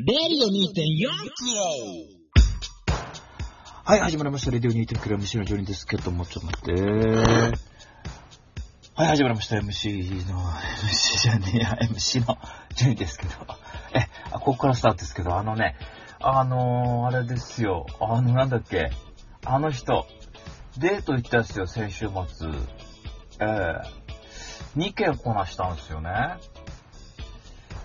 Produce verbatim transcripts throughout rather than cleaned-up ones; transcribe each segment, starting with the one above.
レディオ にてんよん はい、始まりました。レディオ にてんよん キロ エムシー のジョニーですけども、ちょっと待って。はい、始まりました。エムシー の、エムシー じゃねえや、エムシー のジョニーですけど。え、あ、ここからスタートですけど、あのね、あのー、あれですよ、あの、なんだっけ、あの人、デート行ったんですよ、先週末。えー、にけんこなしたんですよね。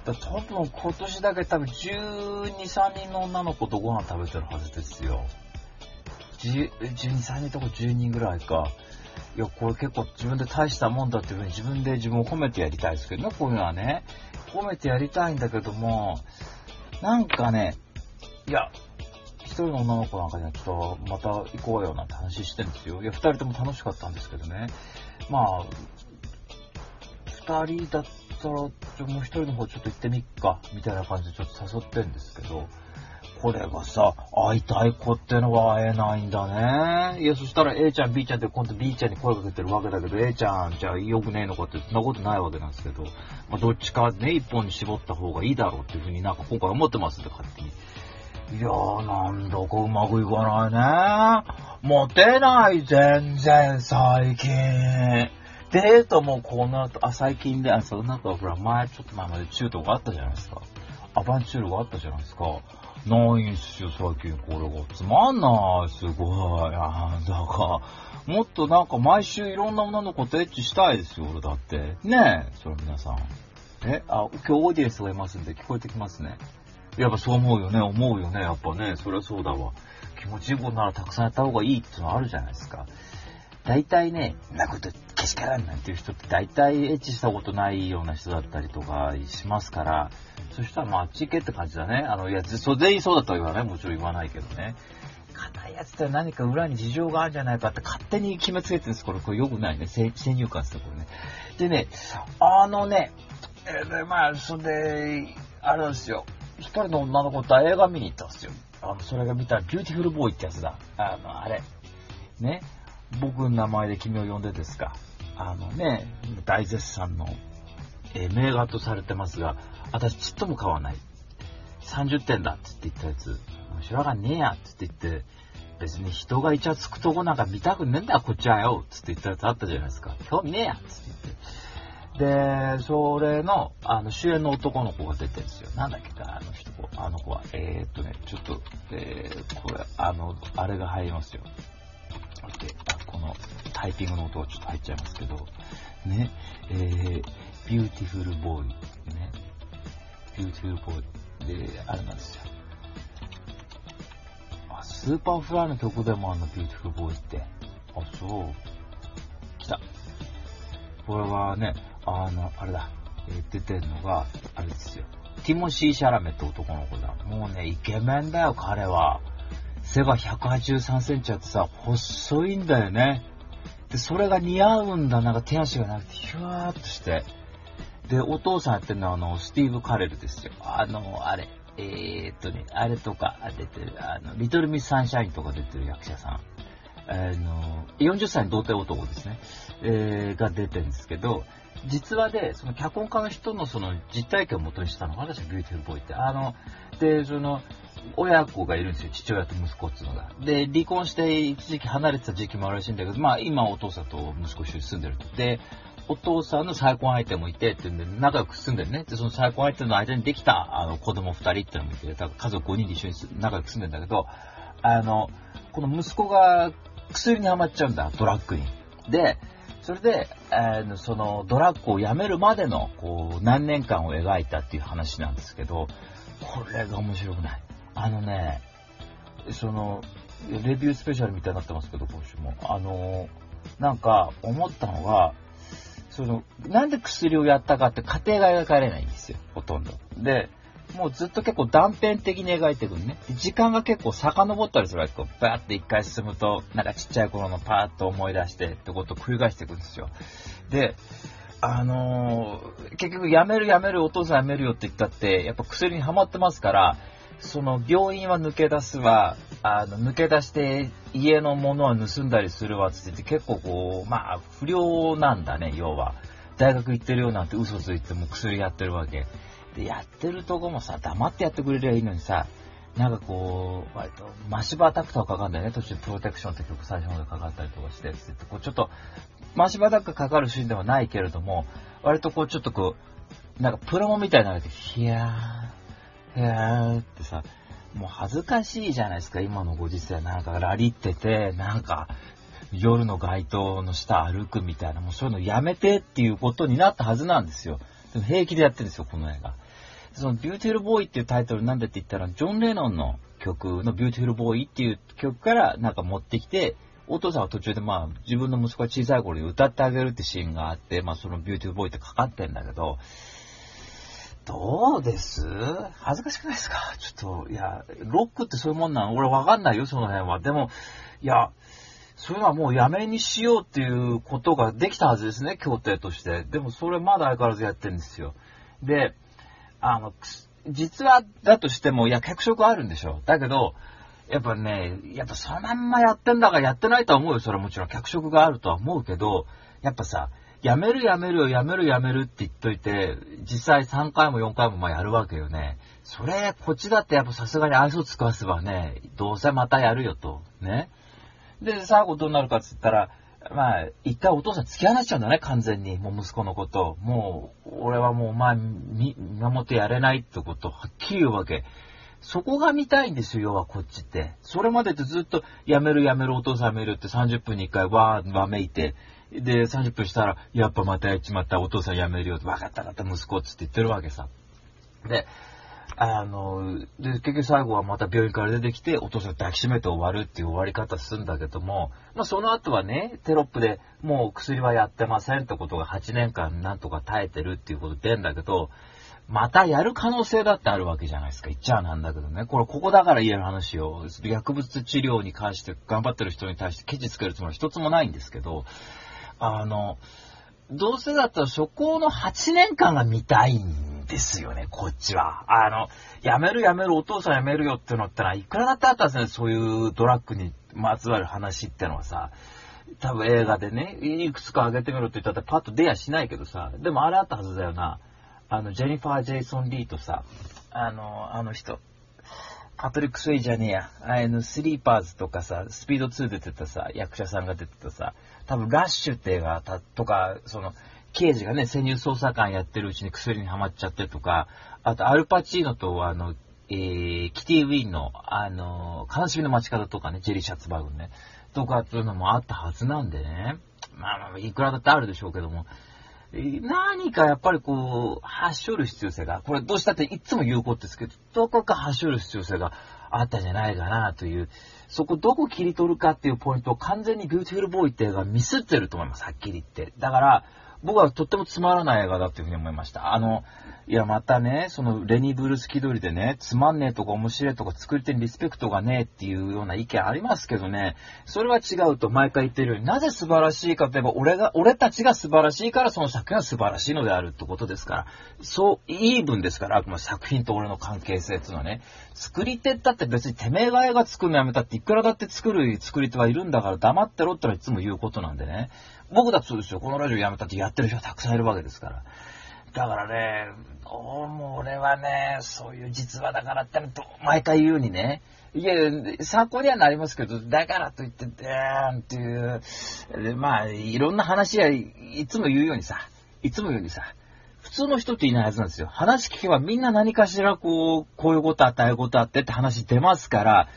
多分今年だけ多分じゅうに、さんにんの女の子とご飯食べてるはずですよ。じゅうに、さんにんとかじゅうにんぐらいか。いや、これ結構自分で大したもんだっていうふうに自分で自分を褒めてやりたいですけどね、こういうのはね。褒めてやりたいんだけども、なんかね、いや、一人の女の子なんかにはちょっとまた行こうよなんて話してるんですよ。いや、二人とも楽しかったんですけどね。まあ、二人だって、もう一人の方ちょっと行ってみっかみたいな感じでちょっと誘ってんですけど、これがさ、会いたい子ってのは会えないんだね。いや、そしたら A ちゃん B ちゃんって今度 B ちゃんに声かけてるわけだけど、 A ちゃんじゃあよくねえのかって、そんなことないわけなんですけど、まあ、どっちかね、一本に絞った方がいいだろうっていうふうになんか今回思ってますって勝手に。いやー、なんだかうまくいかないね。モテない、全然最近。デートもこの後、あ、最近で、あ、そのなんか、ほら、前、ちょっと前まで中途があったじゃないですか。アバンチュールがあったじゃないですか。ないんすよ、最近これが。つまんない、すごい。なんだか、もっとなんか毎週いろんな女の子とエッチしたいですよ、俺だって。ねえ、それ皆さん。え、あ、今日オーディエンスがいますんで聞こえてきますね。やっぱそう思うよね、思うよね、やっぱね、そりゃそうだわ。気持ちいいことならたくさんやった方がいいってのあるじゃないですか。大体ね、なことけしからんなんていう人って大体エッチしたことないような人だったりとかしますから、そしたらまああっち行けって感じだね。あの、いや、全員そうだとは言わない。もちろん言わないけどね。硬いやつって何か裏に事情があるんじゃないかって勝手に決めつけてるんです。これ、これ良くないね。先入観ですよ、これね。でね、あのね、えー、まあ、それで、あれですよ。一人の女の子と映画見に行ったんですよ。あの、それが見たビューティフルボーイってやつだ。あの、あれ。ね。僕の名前で君を呼んでですか、あのね、大絶賛の、えー、名画とされてますが、私ちっとも買わない、さんじゅってんだって言って言ったやつ、白がねえやって言って、別に人がイチャつくとこなんか見たくねえんだこっちはよって言ったやつあったじゃないですか。興味ねえやって言って、でそれ の, あの主演の男の子が出てるんですよ。なんだっけか、あの人、あの子はえー、っとねちょっと、えー、これあのあれが入りますよ。このタイピングの音がちょっと入っちゃいますけどね、えー、ビューティフルボーイね、ビューティフルボーイであれなんですよ。あ、スーパーフライの曲でもあんなビューティフルボーイって、あ、そう来た。これはね、あのあれだ、えー、出てるのがあれですよ、ティモシー・シャラメって男の子だ。もうね、イケメンだよ彼は。背がひゃくはちじゅうさんセンチあってさ、細いんだよね。で、それが似合うんだ。なんか手足がなくて、ひゅわーっとして。で、お父さんやってるのは、あの、スティーブ・カレルですよ。あの、あれ、えー、っとね、あれとか出てる、あの、リトル・ミス・サンシャインとか出てる役者さん。あの、よんじゅっさいの童貞男ですね。えー、が出てるんですけど、実話で、その脚本家の人のその実体験を元にしたのが、私はビューティフルボーイって。あの、で、その、親子がいるんですよ、父親と息子っていうのが。で、離婚して一時期離れてた時期もあるらしいんだけど、まあ今お父さんと息子一緒に住んでると。で、お父さんの再婚相手もいてっていうんで、仲良く住んでるね。で、その再婚相手の間にできたあの子供ふたりってのもいて、だから家族ごにんで一緒に仲良く住んでるんだけど、あの、この息子が薬にハマっちゃうんだ、ドラッグに。で、それで、あの、そのドラッグをやめるまでのこう何年間を描いたっていう話なんですけど、これが面白くない。あのね、そのレビュースペシャルみたいになってますけど、今週もあのなんか思ったのが、そのなんで薬をやったかって過程が描かれないんですよ、ほとんど。で、もうずっと結構断片的に描いていくね。時間が結構遡ったりするわけ。こうバーって一回進むと、なんかちっちゃい頃のパーッと思い出してってことを繰り返していくんですよ。で、あのー、結局やめるやめる、お父さんやめるよって言ったって、やっぱ薬にはまってますから。その病院は抜け出すわ、あの抜け出して家のものは盗んだりするわって言って、結構こう、まあ不良なんだね、要は。大学行ってるよなんて嘘ついても薬やってるわけ。ってやってるとこもさ、黙ってやってくれりゃいいのにさ、なんかこう、割とマシバタクとかかかんだよね。途中プロテクションって曲最初の方でかかったりとかして、こうちょっとマシバタクかかるシーンではないけれども、割とこうちょっとこう、なんかプロモみたいになると、ひやー、ひやーってさ、もう恥ずかしいじゃないですか、今のご時世。なんかラリってて、なんか夜の街灯の下歩くみたいな、もうそういうのやめてっていうことになったはずなんですよ。でも平気でやってるんですよ、この映画。そのビューティフルボーイっていうタイトルなんでって言ったら、ジョン・レノンの曲のビューティフルボーイっていう曲からなんか持ってきて、お父さんは途中でまあ自分の息子が小さい頃に歌ってあげるってシーンがあって、まあそのビューティフルボーイってかかってんだけど、どうです？恥ずかしくないですか？ちょっと、いや、ロックってそういうもんなの？俺わかんないよ、その辺は。でも、いや、そういうのはもうやめにしようっていうことができたはずですね、協定として。でもそれまだ相変わらずやってるんですよ。で、あの実はだとしても、いや脚色あるんでしょ。だけどやっぱね、やっぱそのまんまやってんだからやってないとは思うよ。それはもちろん脚色があるとは思うけど、やっぱさ、やめるやめるよ、やめるやめるって言っといて、実際さんかいもよんかいもまあやるわけよね。それこっちだってやっぱさすがに愛想つかせばね、どうせまたやるよとね。で最後どうなるかっつったら、まあ、一回お父さん突き放しちゃうんだね、完全に。もう息子のこと。もう、俺はもうお前、見守ってやれないってことをはっきり言うわけ。そこが見たいんですよ、要はこっちって。それまでってずっと、やめるやめるお父さんやめるってさんじゅっぷんにいっかいわー、わめいて。で、さんじゅっぷんしたら、やっぱまたやっちまった、お父さんやめるよって、わかったわかった、息子っつって言ってるわけさ。で、あの、で、結局最後はまた病院から出てきて、お父さん抱きしめて終わるっていう終わり方するんだけども、まあその後はね、テロップでもう薬はやってませんってことがはちねんかんなんとか耐えてるっていうことでんだけど、またやる可能性だってあるわけじゃないですか。言っちゃなんだけどね。これ、ここだから言える話を、薬物治療に関して頑張ってる人に対してケチつけるつもりは一つもないんですけど、あの、どうせだったらそこのはちねんかんが見たいんですよね、こっちは。あの、やめるやめるお父さんやめるよってのってのはいくらだってあったんですね、そういうドラッグにまつわる話ってのはさ。多分映画でね、いくつか上げてみろって言ったらパッと出やしないけどさ、でもあれあったはずだよな。あの、ジェニファー・ジェイソン・リーとさ、あの、あの人、パトリック・スウェイじゃねえや、あの、スリーパーズとかさ、スピードツー出てたさ、役者さんが出てたさ、多分ラッシュって映画たとか、その、刑事がね、潜入捜査官やってるうちに薬にはまっちゃってとか、あとアルパチーノとあの、えー、キティウィンのあの悲しみの街角とかね、ジェリー・シャツバーグねとかっていうのもあったはずなんでね、まあまあいくらだってあるでしょうけども、何かやっぱりこうはしょる必要性が、これどうしたっていつも有効ですけど、どこかはしょる必要性があったんじゃないかなという、そこどこ切り取るかっていうポイントを完全にビューティフルボーイって映画ミスってると思います、はっきり言って。だから僕はとってもつまらない映画だというふうに思いました。あの、いやまたね、そのレニー・ブルース気取りでね、つまんねえとか面白いとか作り手にリスペクトがねえっていうような意見ありますけどね、それは違うと毎回言ってるように、なぜ素晴らしいかといえば、俺が、俺たちが素晴らしいからその作品は素晴らしいのであるってことですから、そう、イーブンですから、あくまで作品と俺の関係性っていうのはね、作り手だって別にてめえが映画作るのやめたっていくらだって作る作り手はいるんだから黙ってろってのはいつも言うことなんでね、僕だってそうですよ。このラジオやめたってやってる人はたくさんいるわけですから。だからね、どうも俺はね、そういう実話だからってのと毎回言うようにね、いや、参考にはなりますけど、だからといって、でーんっていう、でまあ、いろんな話やい、いつも言うようにさ、いつも言うようにさ、普通の人っていないはずなんですよ。話聞けばみんな何かしらこう、こういうことあって、ああいうことあってって話出ますから、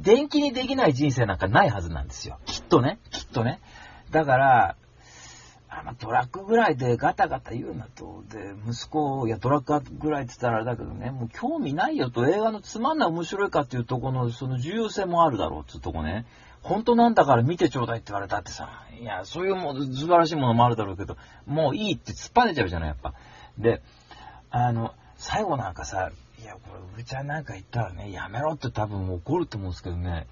電気にできない人生なんかないはずなんですよ。きっとね、きっとね。だから、あのドラッグぐらいでガタガタ言うなと。で、息子を、いや、ドラッグぐらいって言ったらあれだけどね、もう興味ないよと、映画のつまんない面白いかっていうとこの、その重要性もあるだろうっていうとこね、本当なんだから見てちょうだいって言われたってさ、いや、そういうもう素晴らしいものもあるだろうけど、もういいって突っぱねちゃうじゃない、やっぱ。で、あの、最後なんかさ、いや、これ、うちゃんなんか言ったらね、やめろって多分怒ると思うんですけどね、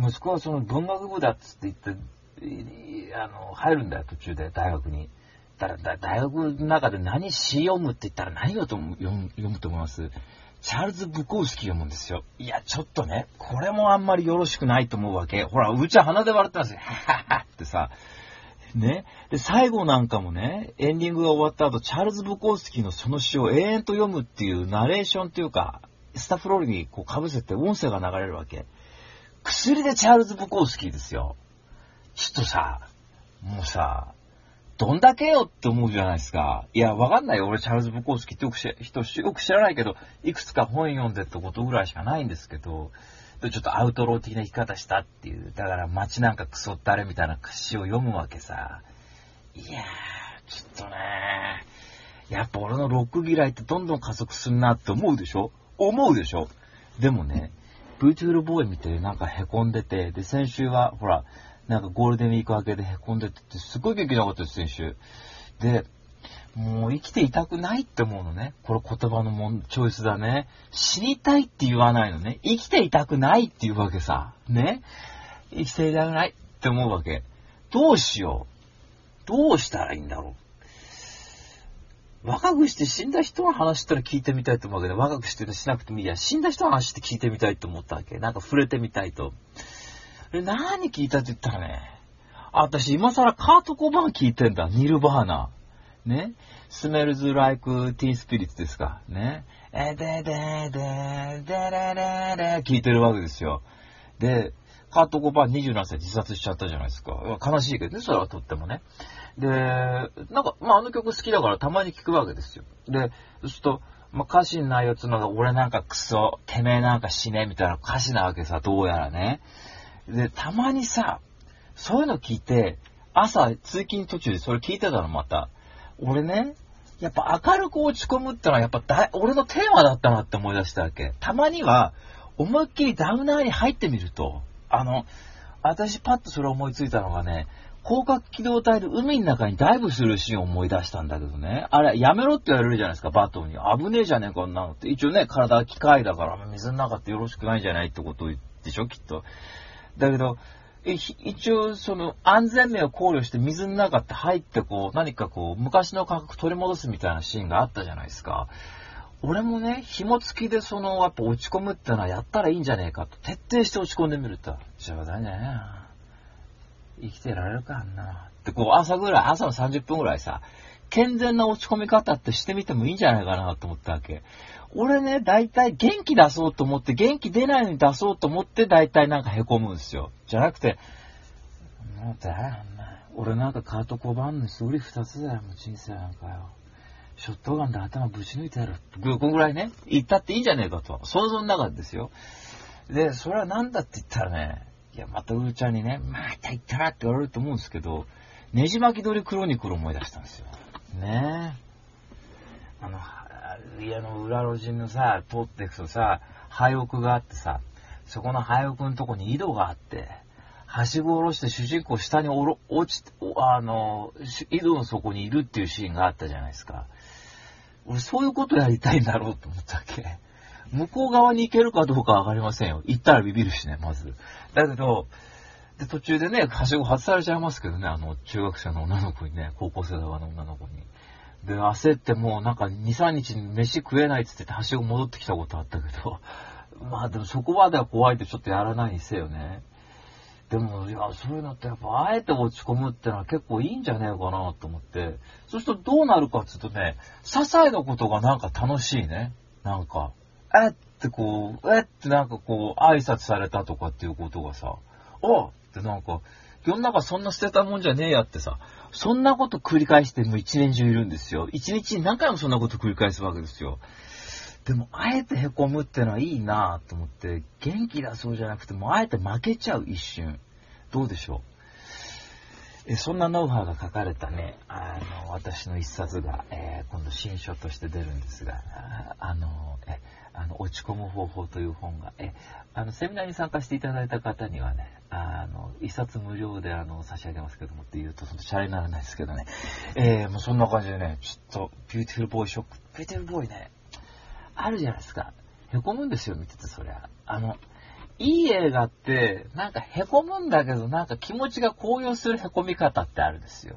息子はその文学部だっつって言って、あの入るんだよ途中で大学に。だから大学の中で何詩読むって言ったら何をと読む、読むと思います？チャールズ・ブコウスキー読むんですよ。いやちょっとねこれもあんまりよろしくないと思うわけ。ほらうちは鼻で笑ってますよ。はははってさ、ね。で、最後なんかもね、エンディングが終わった後、チャールズ・ブコースキーのその詩を永遠と読むっていうナレーションというか、スタッフロールにこう被せて音声が流れるわけ。薬でチャールズ・ブコースキーですよ。ちょっとさ、もうさ、どんだけよって思うじゃないですか。いや、わかんないよ。俺、チャールズ・ブコースキーってよくし、人よく知らないけど、いくつか本読んでってことぐらいしかないんですけど、でちょっとアウトロー的な生き方したっていう、だから街なんかクソったれみたいな詩を読むわけさ。いやー、ちょっとねー、やっぱ俺のロック嫌いってどんどん加速するなって思うでしょ思うでしょでもね、ブイツー ボーイ見てなんか凹んでて、で、先週はほら、なんかゴールデンウィーク明けで凹んでてって、すごい元気なかったです、先週。で、もう生きていたくないって思うのね。これ言葉のもんチョイスだね。死にたいって言わないのね。生きていたくないっていうわけさ。ね。生きていたくないって思うわけ。どうしよう。どうしたらいいんだろう。若くして死んだ人の話したら聞いてみたいと思うわけで、若くしてしなくてもいいや。死んだ人の話って聞いてみたいと思ったわけ。なんか触れてみたいと。で、何聞いたって言ったらね、あ、私今更カート・コバーン聞いてんだ。ニルバーナ。ね、スメルズ・ライク・ティーン・スピリッツですかね、えででででれれれ聞いてるわけですよ。で、カート・コバーンにじゅうななさい自殺しちゃったじゃないですか。悲しいけどね、それはとってもね。で、なんか、まあ、あの曲好きだからたまに聞くわけですよ。で、そうすると、まあ、歌詞の内容っていうのが、俺なんかクソ、てめえなんか死ねみたいな歌詞なわけさ、どうやらね。で、たまにさ、そういうの聞いて、朝通勤途中でそれ聞いてたの、また。俺ね、やっぱ明るく落ち込むってのはやっぱだ俺のテーマだったなって思い出したわけ。たまには思いっきりダウナーに入ってみると、あの、私パッとそれ思いついたのがね、広角機動隊で海の中にダイブするシーンを思い出したんだけどね、あれやめろって言われるじゃないですか、バトンに。危ねえじゃねえかなのって。一応ね、体は機械だから水の中ってよろしくないじゃないってことでしょ、きっと。だけど、一応その安全面を考慮して水の中って入ってこう何かこう昔の感覚取り戻すみたいなシーンがあったじゃないですか。俺もね、紐付きでそのやっぱ落ち込むってのはやったらいいんじゃねえかと徹底して落ち込んでみると、冗談じゃねえな、生きてられるかなってこう朝ぐらい、朝のさんじゅっぷんぐらいさ、健全な落ち込み方ってしてみてもいいんじゃないかなと思ったわけ。俺ね、大体元気出そうと思って、元気出ないのに出そうと思って、大体なんか凹むんですよ。じゃなくて、もうだよ、俺なんかカートコバーンのすごい二つだよ、もう人生なんかよ。ショットガンで頭ぶち抜いてやる。こんぐらいね、言ったっていいんじゃねえかと。想像の中ですよ。で、それはなんだって言ったらね、いや、またウルちゃんにね、また言ったらって言われると思うんですけど、ねじ巻き鳥クロニクルを思い出したんですよ。ねえ。あの、家の裏路地のさ、通っていくとさ、廃屋があってさ、そこの廃屋のとこに井戸があって、はしごを下ろして主人公下におろ落ち、あの、井戸の底にいるっていうシーンがあったじゃないですか。俺そういうことやりたいんだろうと思ったっけ。向こう側に行けるかどうかわかりませんよ。行ったらビビるしね、まず。だけど、で途中でね、はしご外されちゃいますけどね、あの、中学生の女の子にね、高校生の女の子に。で、焦ってもうなんかにさんにち飯食えないっつってて、はしご戻ってきたことあったけど、まあでもそこまでは怖いんでちょっとやらないにせよね。でも、いや、そういうのってやっぱあえて落ち込むってのは結構いいんじゃねえかなと思って、そうするとどうなるかっつうとね、些細なことがなんか楽しいね。なんか、えってこう、えってなんかこう、挨拶されたとかっていうことがさ、おってなんか、世の中そんな捨てたもんじゃねえやってさ、そんなこと繰り返してもう一年中いるんですよ。一日に何回もそんなこと繰り返すわけですよ。でも、あえて凹むってのはいいなぁと思って、元気だそうじゃなくて、もうあえて負けちゃう一瞬。どうでしょう。えそんなノウハウが書かれたね、あの、私の一冊が、えー、今度新書として出るんですが、あの、えあの落ち込む方法という本が、えあのセミナーに参加していただいた方にはね、あの一冊無料であの差し上げますけどもって言うとちょっとシャレにならないですけどね、えー、もうそんな感じでね、ちょっとビューティフルボーイショック、ビューティフルボーイね、あるじゃないですか。へこむんですよ、見てて。そりゃあのいい映画ってなんかへこむんだけど、なんか気持ちが高揚するへこみ方ってあるんですよ。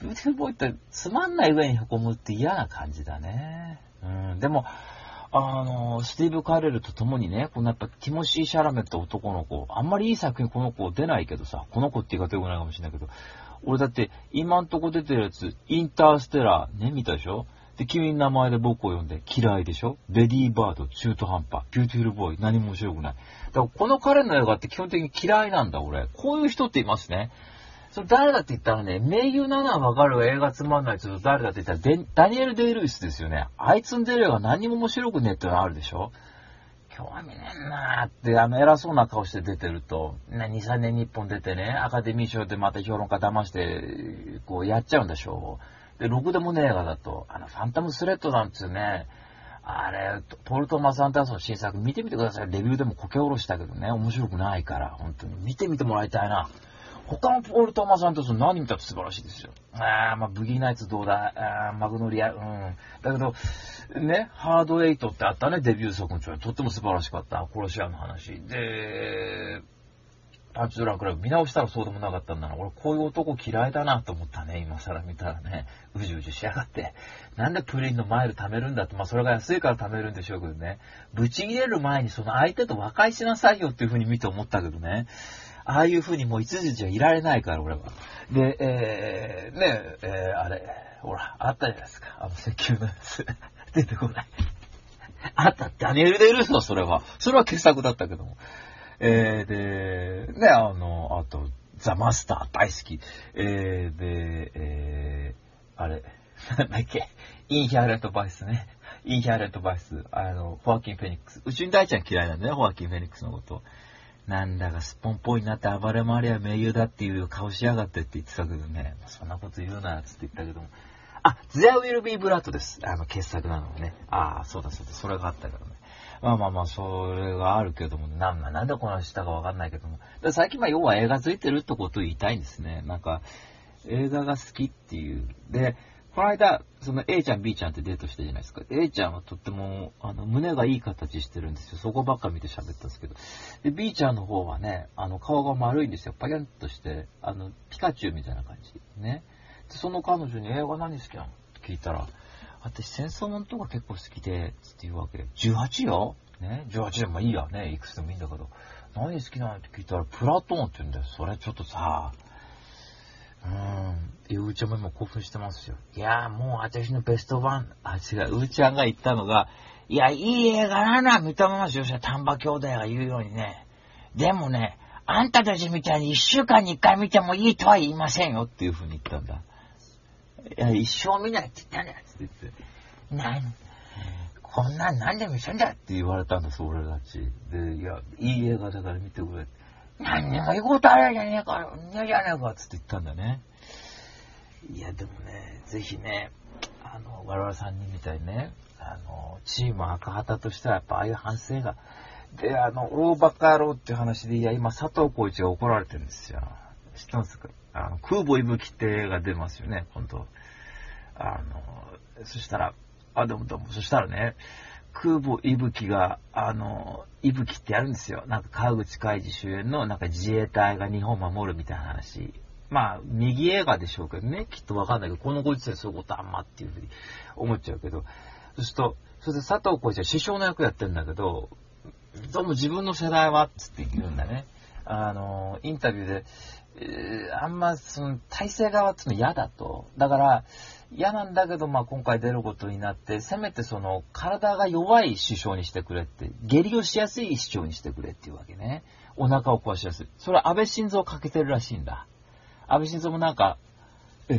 ビューティフルボーイってつまんない上にへこむって嫌な感じだね。うん、でもあの、スティーブ・カレルと共にね、このやっぱティモシー・シャラメって男の子、あんまりいい作品この子出ないけどさ、この子って言い方よくないかもしれないけど、俺だって今んとこ出てるやつ、インターステラーね、見たでしょ。で、君の名前で僕を呼んで嫌いでしょ。レディーバード、中途半端、ビューティフルボーイ、何も面白くない。だからこの彼の映画って基本的に嫌いなんだ俺。こういう人っていますね。それ誰だって言ったらね、名優ならわかる映画つまんないけど、誰だって言ったらダニエル・デイ・ルイスですよね。あいつの出る映画何も面白くねえってのあるでしょ。興味ねえなーって、あの偉そうな顔して出てると、に、さんねんにいっぽん出てね、アカデミー賞でまた評論家騙して、こうやっちゃうんでしょう。で、ろくでもねえ映画だと、あの、ファンタムスレッドなんですよね。あれ、ポール・トーマス・アンダーソン新作見てみてください。レビューでもこけおろしたけどね、面白くないから、本当に。見てみてもらいたいな。他のポール・トーマス・アンダーソン何見たって素晴らしいですよ。あー、まあ、ブギーナイツどうだ、あーマグノリア、うん。だけど、ね、ハードエイトってあったね、デビュー作の調査。とっても素晴らしかった。殺し屋の話。で、パンチドランクラブ見直したらそうでもなかったんだな。俺、こういう男嫌いだなと思ったね、今更見たらね。うじうじしやがって。なんでプリンのマイル貯めるんだって。まあ、それが安いから貯めるんでしょうけどね。ぶち切れる前にその相手と和解しなさいよっていう風に見て思ったけどね。ああいう風にもう一時じゃいられないから、俺は。で、えー、ねえ、えー、あれ、ほら、あったじゃないですか。あの石球のやつ。出てこない。あった、ダニエル・デイ・ルイスだ、それは。それは傑作だったけども。えー、で、ね、あの、あと、ザ・マスター大好き。えー、で、えー、あれ、なんだっけ、インヒアレント・バイスね。インヒアレント・バイス。あの、ホアキン・フェニックス。うちの大ちゃん嫌いなんだね、ホアキン・フェニックスのこと。なんだかすっぽんっぽいになって暴れ回りは名優だっていう顔しやがってって言ってたけどね、そんなこと言うなつって言ったけども、あ、There Will Be Blood です。あの傑作なのね。ああ、そうだそうだ、それがあったからね。まあまあまあ、それがあるけども、なんまなんでこの話したかわかんないけども、最近まあ要は映画ついてるってことを言いたいんですね。なんか映画が好きっていうで。この間、その A ちゃん B ちゃんってデートしてじゃないですか。A ちゃんはとっても、あの、胸がいい形してるんですよ。そこばっか見て喋ったんですけど。で、B ちゃんの方はね、あの、顔が丸いんですよ。パキャンとして、あの、ピカチュウみたいな感じ。ね。で、その彼女に映画何好きなのって聞いたら、私戦争ものとか結構好きで、つって言うわけ。じゅうはちよね。じゅうはちでもいいやね。いくつでもいいんだけど。何好きなのって聞いたら、プラトーンって言うんだよ。それちょっとさ、うん、うーちゃんも今興奮してますよ。いやー、もう私のベストワン。あ、違う。うーちゃんが言ったのが、いや、いい映画だな、見たままですよ。丹波兄弟が言うようにね。でもね、あんたたちみたいに一週間に一回見てもいいとは言いませんよっていう風に言ったんだ。いや、一生見ないって言ったんだよって言って。なん、こんなんなんで見せんだって言われたんです、俺たち。で、いや、いい映画だから見てくれって。何にも言うことあるじゃねえか、いやじゃねえか、つって言ったんだね。いや、でもね、ぜひね、あの、我々さんにんみたいにね、あの、チーム赤旗としてはやっぱああいう反省が。で、あの、大バカ野郎っていう話で、いや、今、佐藤浩市が怒られてるんですよ。知ってますか？あの、空母いぶきって映画出ますよね、今度。あの、そしたら、あ、でもどうも、そしたらね、空母いぶきが、あの、いぶきってやるんですよ。なんか川口海二主演のなんか自衛隊が日本を守るみたいな話。まあ、右映画でしょうけどね。きっとわかんないけど、このご時世そういうことあんまっていうふうに思っちゃうけど。そうすると、それで佐藤浩市は師匠の役やってるんだけど、どうも自分の世代は、つって言うんだね。あの、インタビューで、えー、あんま、その、体制側っていうの嫌だと。だから、嫌なんだけど、まあ、今回出ることになって、せめてその、体が弱い師匠にしてくれって、下痢をしやすい師匠にしてくれっていうわけね。お腹を壊しやすい。それは安倍晋三欠けてるらしいんだ。安倍晋三もなんか、え、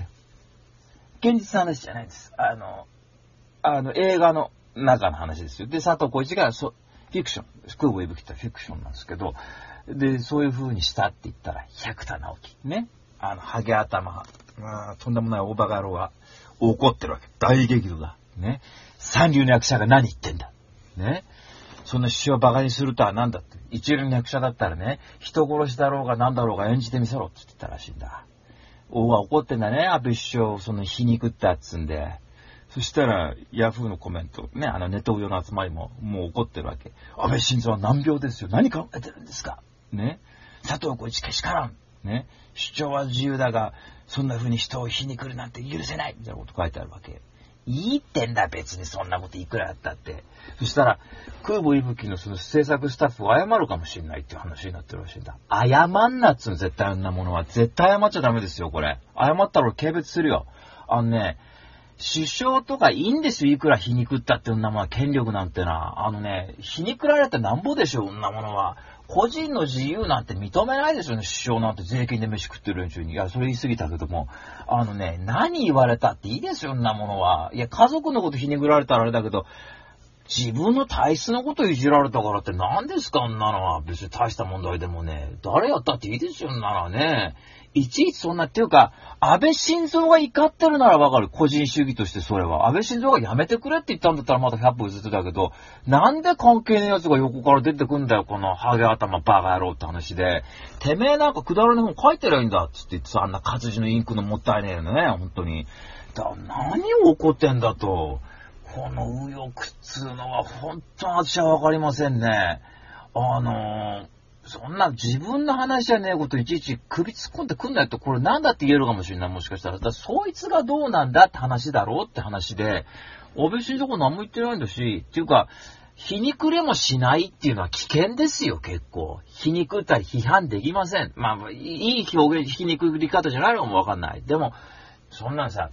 現実の話じゃないです。あの、あの、映画の中の話ですよ。で、佐藤浩市が、そ、フィクション、空母いぶきってフィクションなんですけど、で、そういう風にしたって言ったら、百田直樹ね。あの、ハゲ頭、うん、とんでもない大バカ野郎が怒ってるわけ。大激怒だ。ね。三流の役者が何言ってんだ。ね。そんな師匠をバカにするとは何だって。一流の役者だったらね、人殺しだろうが何だろうが演じてみせろって言ったらしいんだ。大は怒ってんだね、安倍首相、その皮肉ったっつんで。そしたら、ヤフーのコメント、ね、あのネトウヨの集まりも、もう怒ってるわけ。安倍晋三は難病ですよ。何考えてるんですか。ね。佐藤浩市けしからん。ね。主張は自由だが、そんな風に人を皮肉るなんて許せないみたいなこと書いてあるわけ。いいってんだ、別にそんなこといくらあったって。そしたら、空母いぶきのその制作スタッフを謝るかもしれないっていう話になってるらしいんだ。謝んなっつうの、絶対あんなものは。絶対謝っちゃダメですよ、これ。謝ったら軽蔑するよ。あのね、首相とかいいんですよ、いくら皮肉ったって女ものは、権力なんてな。あのね、皮肉られたらなんぼでしょ、女ものは。個人の自由なんて認めないですよね、首相なんて税金で飯食ってる連中に。いや、それ言い過ぎたけども、あのね、何言われたっていいですよ、そんなものは。いや、家族のことひねぐられたらあれだけど、自分の体質のこといじられたからって何ですか、あんなのは。別に大した問題でもね、誰やったっていいですよ、そんなのはね。いちいちそんな、っていうか、安倍晋三が怒ってるならわかる。個人主義としてそれは。安倍晋三がやめてくれって言ったんだったらまだひゃっぽ譲ってたけど、なんで関係ねえ奴が横から出てくんだよ、このハゲ頭バカ野郎って話で。てめえなんかくだらない本書いてりゃいいんだっつって言ってさ、あんな活字のインクのもったいねえよね、本当に。だから何を怒ってんだと。この右翼っつうのは本当に私はわかりませんね。あのー、そんな自分の話じゃねえこといちいち首突っ込んでくんないと、これなんだって言えるかもしれない、もしかしたら。だからそいつがどうなんだって話だろうって話で、安倍氏のとこ何も言ってないんだし、っていうか、皮肉れもしないっていうのは危険ですよ、結構。皮肉ったり批判できません。まあ、いい表現、皮肉り方じゃないのもわかんない。でも、そんなんさ、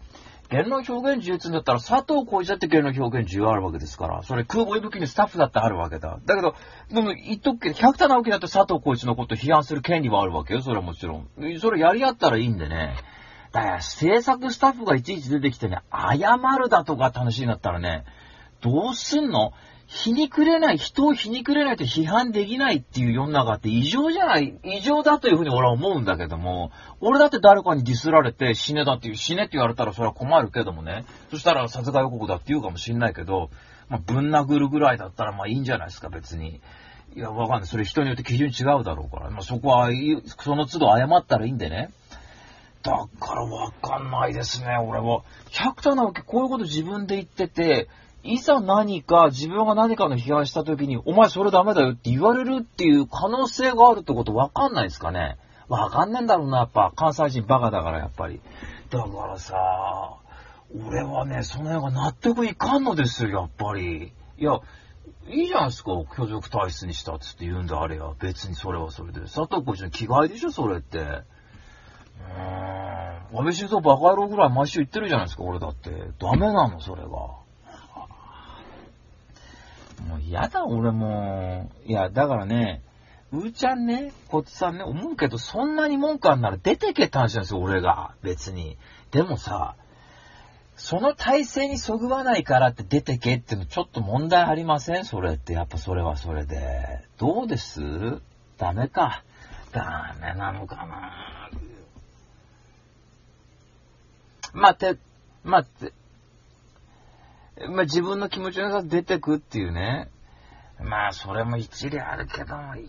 言論表現自由って言うんだったら、佐藤浩市だって言論表現自由あるわけですから、それ空母いぶきにスタッフだってあるわけだ。だけど、でも言っとくけど、百田直樹だって佐藤浩市のことを批判する権利はあるわけよ、それはもちろん。それやり合ったらいいんでね。だから、制作スタッフがいちいち出てきてね、謝るだとかって話になったらね、どうすんの？皮肉れない、人を皮肉れないと批判できないっていう世の中って異常じゃない、異常だというふうに俺は思うんだけども、俺だって誰かにディスられて死ねだっていう、死ねって言われたらそれは困るけどもね、そしたら殺害予告だって言うかもしんないけど、まあ、ぶん殴るぐらいだったらまあいいんじゃないですか、別に。いや、わかんない。それ人によって基準違うだろうから、まあ、そこは、その都度謝ったらいいんでね。だからわかんないですね、俺は。百田直樹こういうこと自分で言ってて、いざ何か、自分が何かの批判したときに、お前それダメだよって言われるっていう可能性があるってことわかんないですかね。わかんねえんだろうな、やっぱ。関西人バカだから、やっぱり。だからさ、俺はね、その辺が納得いかんのですよ、やっぱり。いや、いいじゃないですか、虚弱体質にしたっつって言うんだ、あれや。別にそれはそれで。佐藤浩市の気概でしょ、それって。うーん。安倍晋三バカ野郎ぐらい毎週言ってるじゃないですか、俺だって。ダメなの、それが。もう嫌だ、俺も。いや、だからね、うーちゃんね、こっちさんね、思うけど、そんなに文句あんなら出てけって話なんですよ、俺が。別に。でもさ、その体制にそぐわないからって出てけってのちょっと問題ありません？それって、やっぱそれはそれで。どうです？ダメか。ダメなのかな。まあ、て、まあ、て、まあ、自分の気持ちのさ出てくっていうね。まあ、それも一理あるけども、いや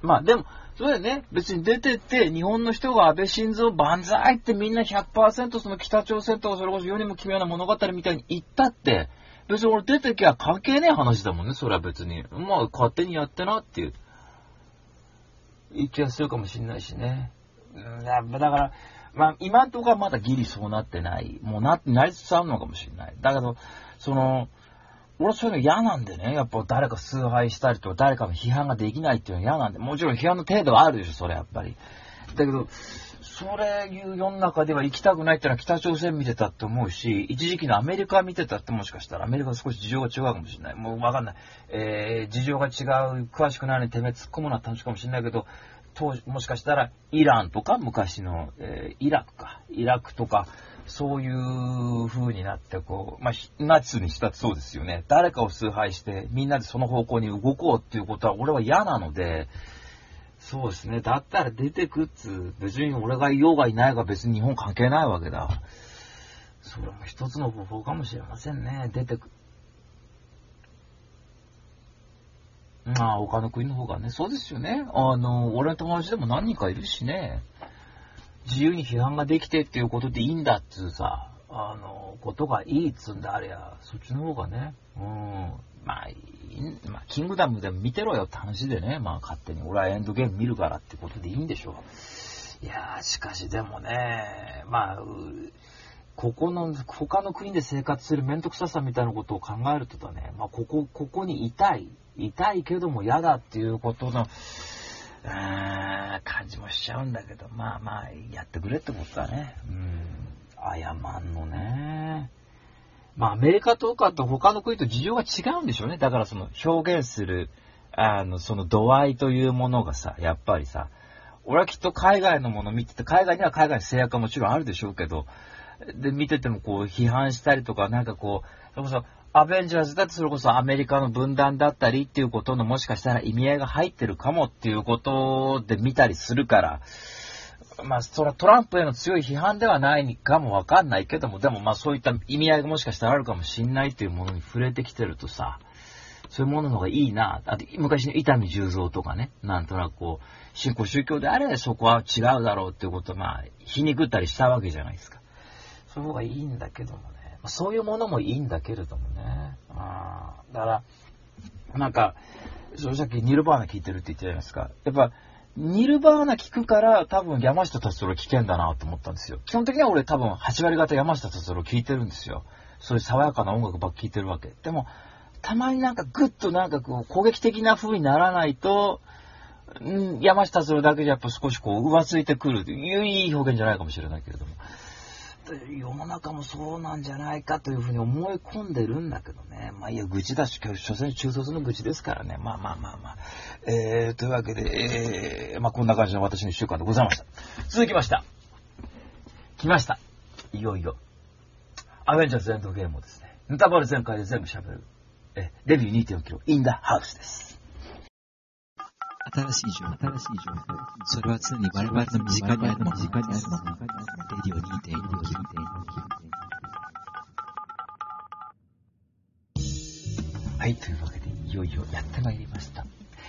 まあ、でも、それね、別に出てって、日本の人が安倍晋三万歳ってみんな ひゃくパーセント その北朝鮮とかそれこそ世にも奇妙な物語みたいに言ったって、別に俺出てきゃ関係ねえ話だもんね、それは別に。まあ、勝手にやってなっていう、い気がするかもしんないしね。うん、だから、まあ、今のところはまだギリそうなってない。もうなって、なりつつあるのかもしれない。だけど、その、俺そういうの嫌なんでね。やっぱ誰か崇拝したりとか、誰かの批判ができないっていうのは嫌なんで。もちろん批判の程度はあるでしょ、それやっぱり。だけど、それいう世の中では行きたくないってのは北朝鮮見てたって思うし、一時期のアメリカ見てたってもしかしたら、アメリカ少し事情が違うかもしれない。もうわかんない。えー、事情が違う、詳しくないのにてめえ突っ込むのは楽しいかもしれないけど、当時もしかしたらイランとか昔の、えー、イラクかイラクとかそういう風になってこう、まあ、ナチスにしたってそうですよね。誰かを崇拝してみんなでその方向に動こうっていうことは俺は嫌なので、そうですね。だったら出てくっつ、別に俺がいようがいないが別に日本関係ないわけだ。それも一つの方法かもしれませんね。出てく、まあ、他の国の方がね、そうですよね。あの、俺の友達でも何人かいるしね、自由に批判ができてっていうことでいいんだっつうさ、あの、ことがいいっつうんだ、あれや、そっちの方がね、うん、まあ、いい、まあ、キングダムでも見てろよって話でね、まあ、勝手に、俺はエンドゲーム見るからってことでいいんでしょう。いやー、しかしでもね、まあ、ここの他の国で生活する面倒くささみたいなことを考えるとだね、まあ、ここここにいたいいたいけども嫌だっていうことのあ感じもしちゃうんだけど、まあまあやってくれってことだね。うん、謝んのね。まあアメリカとかと他の国と事情が違うんでしょうね。だからその表現するあのその度合いというものがさ、やっぱりさ、俺はきっと海外のもの見てて、海外には海外の制約はもちろんあるでしょうけど、で見ててもこう批判したりとか、なんかこうそれこそアベンジャーズだってそれこそアメリカの分断だったりっていうことのもしかしたら意味合いが入ってるかもっていうことで見たりするから、まあそれはトランプへの強い批判ではないかもわかんないけども、でもまあそういった意味合いがもしかしたらあるかもしんないというものに触れてきてるとさ、そういうものの方がいいな。あと昔の伊丹十三とかね、なんとなくこう新興宗教であれそこは違うだろうっていうことをまあ皮肉ったりしたわけじゃないですか。そういう方がいいんだけどもね、そういうものもいいんだけれどもね。ああ、だからなんかさっきニルバーナ聞いてるって言ってたじゃないですか。やっぱニルバーナ聞くから多分山下達郎聞けんだなと思ったんですよ。基本的には俺多分はち割方山下達郎聞いてるんですよ。そういう爽やかな音楽ばっか聞いてるわけ。でもたまになんかグッとなんかこう攻撃的な風にならないと、ん山下達郎だけじゃやっぱ少しこう上ついてくるといういい表現じゃないかもしれないけれども。世の中もそうなんじゃないかというふうに思い込んでるんだけどね。まあいや、愚痴だし、所詮中卒の愚痴ですからね。まあまあまあまあ。えー、というわけで、えー、まあこんな感じの私のいっしゅうかんでございました。続きました。来ました。いよいよ。アベンジャーズエンドゲームをですね、ネタバレ全開で全部喋る。え、レビュー にてんごキロ、インダハウスです。新しい情報、新しい情報、それは常に我々の身近にあるもの、身近にあるもの、レディオ にてんごキロ。はい、というわけでいよいよやってまいりました。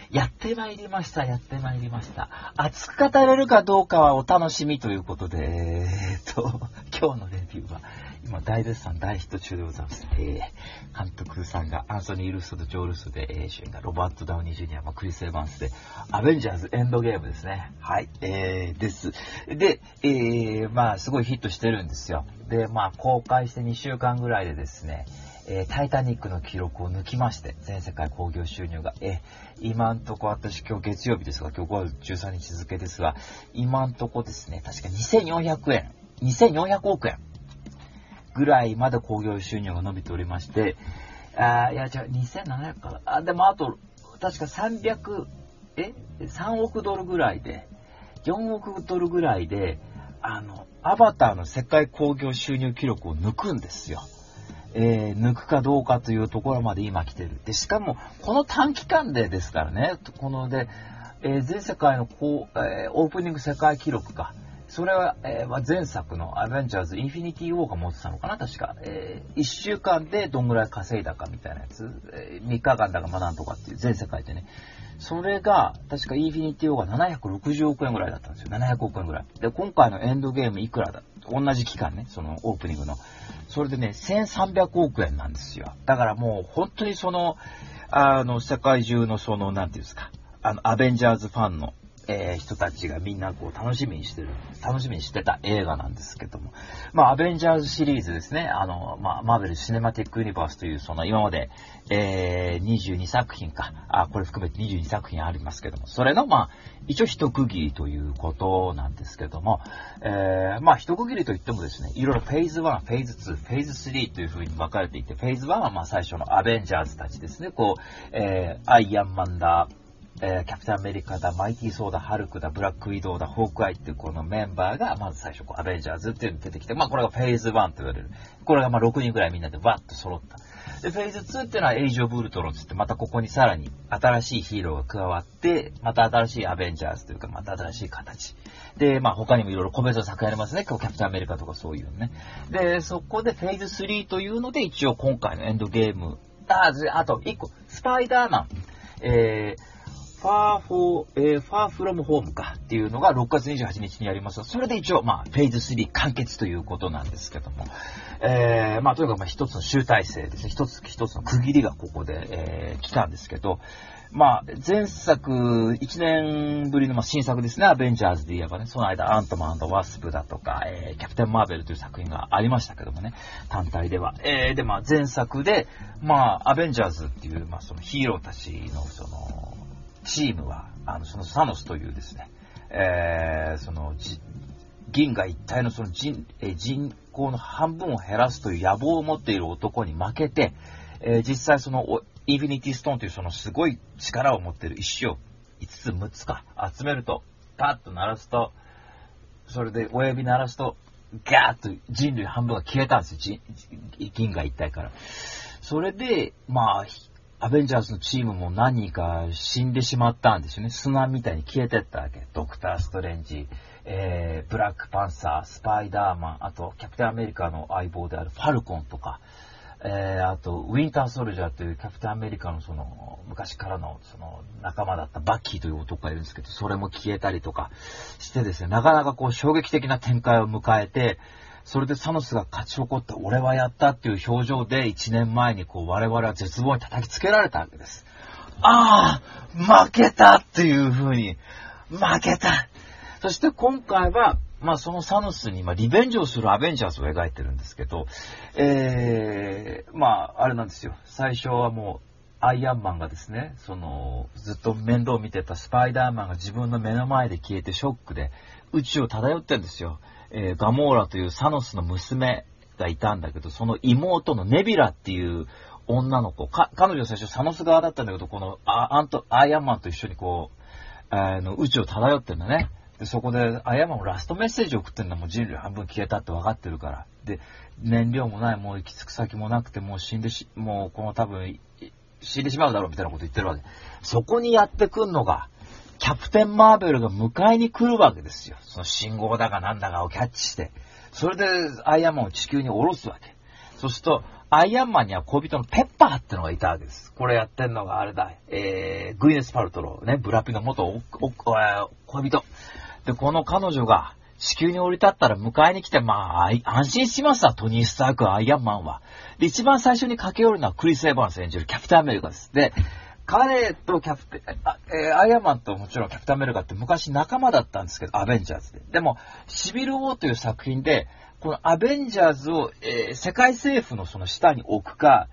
やってまいりました、やってまいりました。熱く語れるかどうかはお楽しみということで、えー、っと、今日のレビューは、今大絶賛大ヒット中でございます、えー、監督さんがアンソニー・ルッソとジョー・ルッソで、えー、主演がロバート・ダウニー・ジュニア、まあ、クリス・エヴァンスでアベンジャーズ・エンドゲームですね。はい、えー、ですで、えー、まあすごいヒットしてるんですよ。でまあ公開してにしゅうかんぐらいでですね、えー、タイタニックの記録を抜きまして全世界興行収入が、えー、今んとこ私今日月曜日ですが今日ごがつじゅうさんにち付けですが、今んとこですね確かにせんよんひゃくえんにせんよんひゃくおくえんぐらいまで興行収入が伸びておりまして、あいやじゃあにせんななひゃくから、あでもあと確かさんびゃくえさんおくドルぐらいでよんおくドルぐらいであのアバターの世界興行収入記録を抜くんですよ。えー、抜くかどうかというところまで今来てる。でしかもこの短期間でですからね、こので、えー、全世界のこう、えー、オープニング世界記録か。それは、えー、前作のアベンジャーズインフィニティウォーが持ってたのかな確か、えー、いっしゅうかんでどんぐらい稼いだかみたいなやつ、えー、みっかかんだかまあなんとかっていう全世界でね、それが確かインフィニティウォーがななひゃくろくじゅうおくえんぐらいだったんですよ。ななひゃくおくえんぐらいで、今回のエンドゲームいくらだ、同じ期間ね、そのオープニングのそれでねせんさんびゃくおくえんなんですよ。だからもう本当にそのあの世界中のそのなんていうんですか、あのアベンジャーズファンのえー、人たちがみんなこう楽しみにしてる、楽しみにしてた映画なんですけども、まあアベンジャーズシリーズですね、あの、まあ、マーベルシネマティックユニバースというその今まで、えー、にじゅうにさくひんか、あこれ含めてにじゅうにさくひんありますけども、それのまあ一応一区切りということなんですけども、えー、まあ一区切りといってもですね、いろいろフェーズワン、フェーズツー、フェーズスリーという風に分かれていて、フェーズワンはまあ最初のアベンジャーズたちですね、こう、えー、アイアンマンだ、えー、キャプテンアメリカだ、マイティーソーだ、ハルクだ、ブラックウィドウだ、ホークアイっていうこのメンバーがまず最初こうアベンジャーズっていうの出てきて、まあこれがフェーズワンと言われる。これがまあろくにんぐらいみんなでバッと揃った。でフェーズツーっていうのはエイジ・オブ・ウルトロンって言って、またここにさらに新しいヒーローが加わって、また新しいアベンジャーズというか、また新しい形。で、まあ他にもいろいろ個別の作品ありますね。今日キャプテンアメリカとかそういうね。で、そこでフェーズスリーというので一応今回のエンドゲーム、あ、あといっこ、スパイダーマン。えーファーフォー、えー、ファーフロムホームかっていうのがろくがつにじゅうはちにちにあります。それで一応、まあ、フェーズスリー完結ということなんですけども、えー、まあ、とにかく、まあ、一つの集大成ですね。一つ、一つの区切りがここで、えー、来たんですけど、まあ、前作、いちねんぶりの、まあ、新作ですね。アベンジャーズで言えばね、その間、アントマン&ワスプだとか、えー、キャプテンマーベルという作品がありましたけどもね、単体では。えー、で、まあ、前作で、まあ、アベンジャーズっていう、まあ、そのヒーローたちの、その、チームは、あの、そのサノスというですね、えー、その、銀河一体のその人、え、人口の半分を減らすという野望を持っている男に負けて、えー、実際その、インフィニティストーンというそのすごい力を持っている石をいつつむっつか集めると、パッと鳴らすと、それで親指鳴らすと、ガーッと人類半分が消えたんですよ、銀河一体から。それで、まあ、アベンジャーズのチームも何人か死んでしまったんですよね。砂みたいに消えてったわけ。ドクター・ストレンジ、えー、ブラック・パンサー、スパイダーマン、あとキャプテン・アメリカの相棒であるファルコンとか、えー、あと、ウィンターソルジャーというキャプテンアメリカのその、昔からのその仲間だったバッキーという男がいるんですけど、それも消えたりとかしてですね、なかなかこう衝撃的な展開を迎えて、それでサノスが勝ち誇って俺はやったっていう表情でいちねんまえにこう我々は絶望に叩きつけられたわけです。ああ、負けたっていう風に、負けた。そして今回は、まあそのサノスに、まあ、リベンジをするアベンジャーズを描いてるんですけど、えー、まああれなんですよ。最初はもうアイアンマンがですね、そのずっと面倒を見てたスパイダーマンが自分の目の前で消えてショックで宇宙を漂ってるんですよ。えー、ガモーラというサノスの娘がいたんだけど、その妹のネビラっていう女の子、か彼女は最初サノス側だったんだけど、このアントアイアンマンと一緒にこう、あの宇宙を漂ってるんだね。でそこでアイアンマンもラストメッセージを送ってるのはもう人類半分消えたって分かってるから。で、燃料もない、もう行き着く先もなくて、もう死んでし、もうこの多分死んでしまうだろうみたいなこと言ってるわけ。そこにやってくんのが、キャプテンマーベルが迎えに来るわけですよ。その信号だかなんだかをキャッチして。それでアイアンマンを地球に降ろすわけ。そうすると、アイアンマンには恋人のペッパーってのがいたわけです。これやってんのがあれだ、えー、グイネス・パルトロー、ね、ブラピの元おおお恋人。で、この彼女が地球に降り立ったら迎えに来て、まあ、安心しますわ、トニー・スターク、アイアンマンは。で、一番最初に駆け寄るのはクリス・エヴァンス演じるキャプテン・アメリカです。で、彼とキャプテン、えー、アイアンマンともちろんキャプテン・アメリカって昔仲間だったんですけど、アベンジャーズで。でも、シビル・ウォーという作品で、このアベンジャーズを、えー、世界政府のその下に置くか、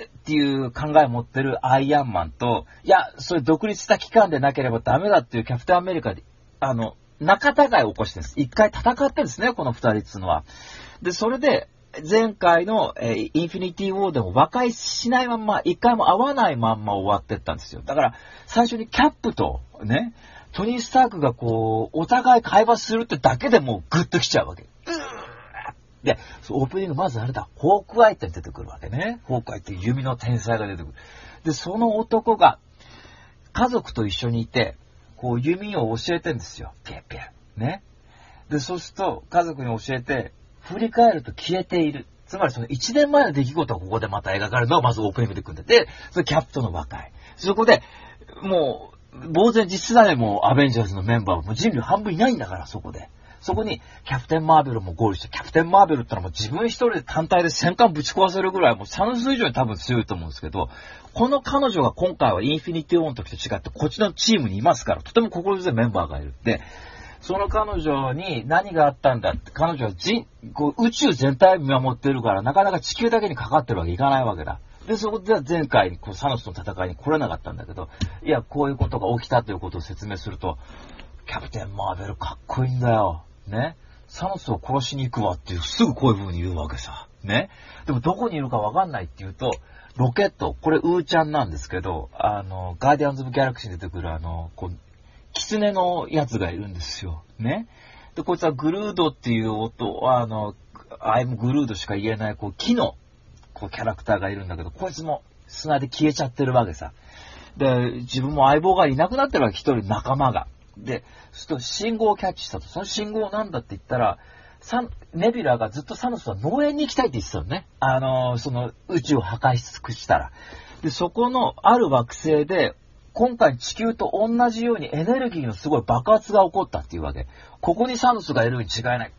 っていう考えを持ってるアイアンマンと、いや、そういう独立した機関でなければダメだっていうキャプテン・アメリカで、あの、仲違いを起こしてるんです。一回戦ってるんですね、この二人っていうのは。で、それで、前回の、えー、インフィニティウォーでも和解しないまんま、一回も会わないまんま終わってったんですよ。だから、最初にキャップと、ね、トニー・スタークがこう、お互い会話するってだけでもうグッときちゃうわけ。で、オープニング、まずあれだ、ホークアイって出てくるわけね。ホークアイって弓の天才が出てくる。で、その男が、家族と一緒にいて、こう弓を教えてんですよ。ピュピュ。ね。で、そうすると、家族に教えて、振り返ると消えている。つまりそのいちねんまえの出来事がここでまた描かれるのがまずオープニングで組んでて、そのキャップとの和解。そこで、もう、呆然自失だね、もうアベンジャーズのメンバーはもう人類半分いないんだから、そこで。そこにキャプテンマーベルも合流して、キャプテンマーベルってのはもう自分一人で単体で戦艦ぶち壊せるぐらい、もうサノス以上に多分強いと思うんですけど、この彼女が今回はインフィニティオンの時と違って、こっちのチームにいますから、とても心強いメンバーがいる。で、その彼女に何があったんだって、彼女は人こう宇宙全体を見守ってるから、なかなか地球だけにかかってるわけいかないわけだ。で、そこでは前回こうサノスの戦いに来れなかったんだけど、いや、こういうことが起きたということを説明すると、キャプテンマーベルかっこいいんだよ。ね、サノスを殺しに行くわっていうすぐこういう風に言うわけさ。ね、でもどこにいるかわかんないって言うと、ロケット、これウーちゃんなんですけど、あのガーディアンズ・オブ・ギャラクシーに出てくるあのこうキツネのやつがいるんですよ。ね、でこいつはグルードっていう音、あのアイムグルードしか言えないこう木のこうキャラクターがいるんだけど、こいつも砂で消えちゃってるわけさ。で自分も相棒がいなくなってるわけ、一人仲間が。で、ちょっと信号をキャッチしたと、その信号なんだって言ったら、サネビュラがずっとサノスは農園に行きたいって言ってたのね。あのー、その宇宙を破壊し尽くしたら。で、そこのある惑星で、今回地球と同じようにエネルギーのすごい爆発が起こったっていうわけ。ここにサノスがいるに違いない。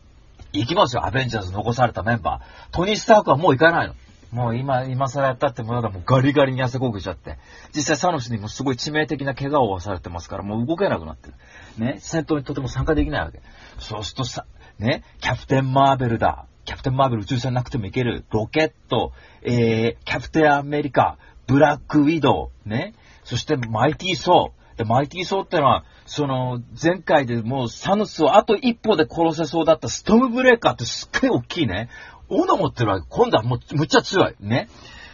行きますよ、アベンジャーズ残されたメンバー。トニー・スタークはもう行かないの。もう今、今更やったってもなんかもうガリガリに痩せこけちゃって。実際サノスにもすごい致命的な怪我を負わされてますから、もう動けなくなってる。ね、戦闘にとても参加できないわけ。そうするとさ、ね、キャプテン・マーベルだ。キャプテン・マーベル宇宙船なくてもいける。ロケット、えー、キャプテン・アメリカ、ブラック・ウィドウ、ね。そしてマイティー・ソー。で、マイティー・ソーってのは、その、前回でもうサノスをあと一歩で殺せそうだったストームブレーカーってすっげえ大きいね。斧持ってるわけ。今度はもう、むっちゃ強い。ね。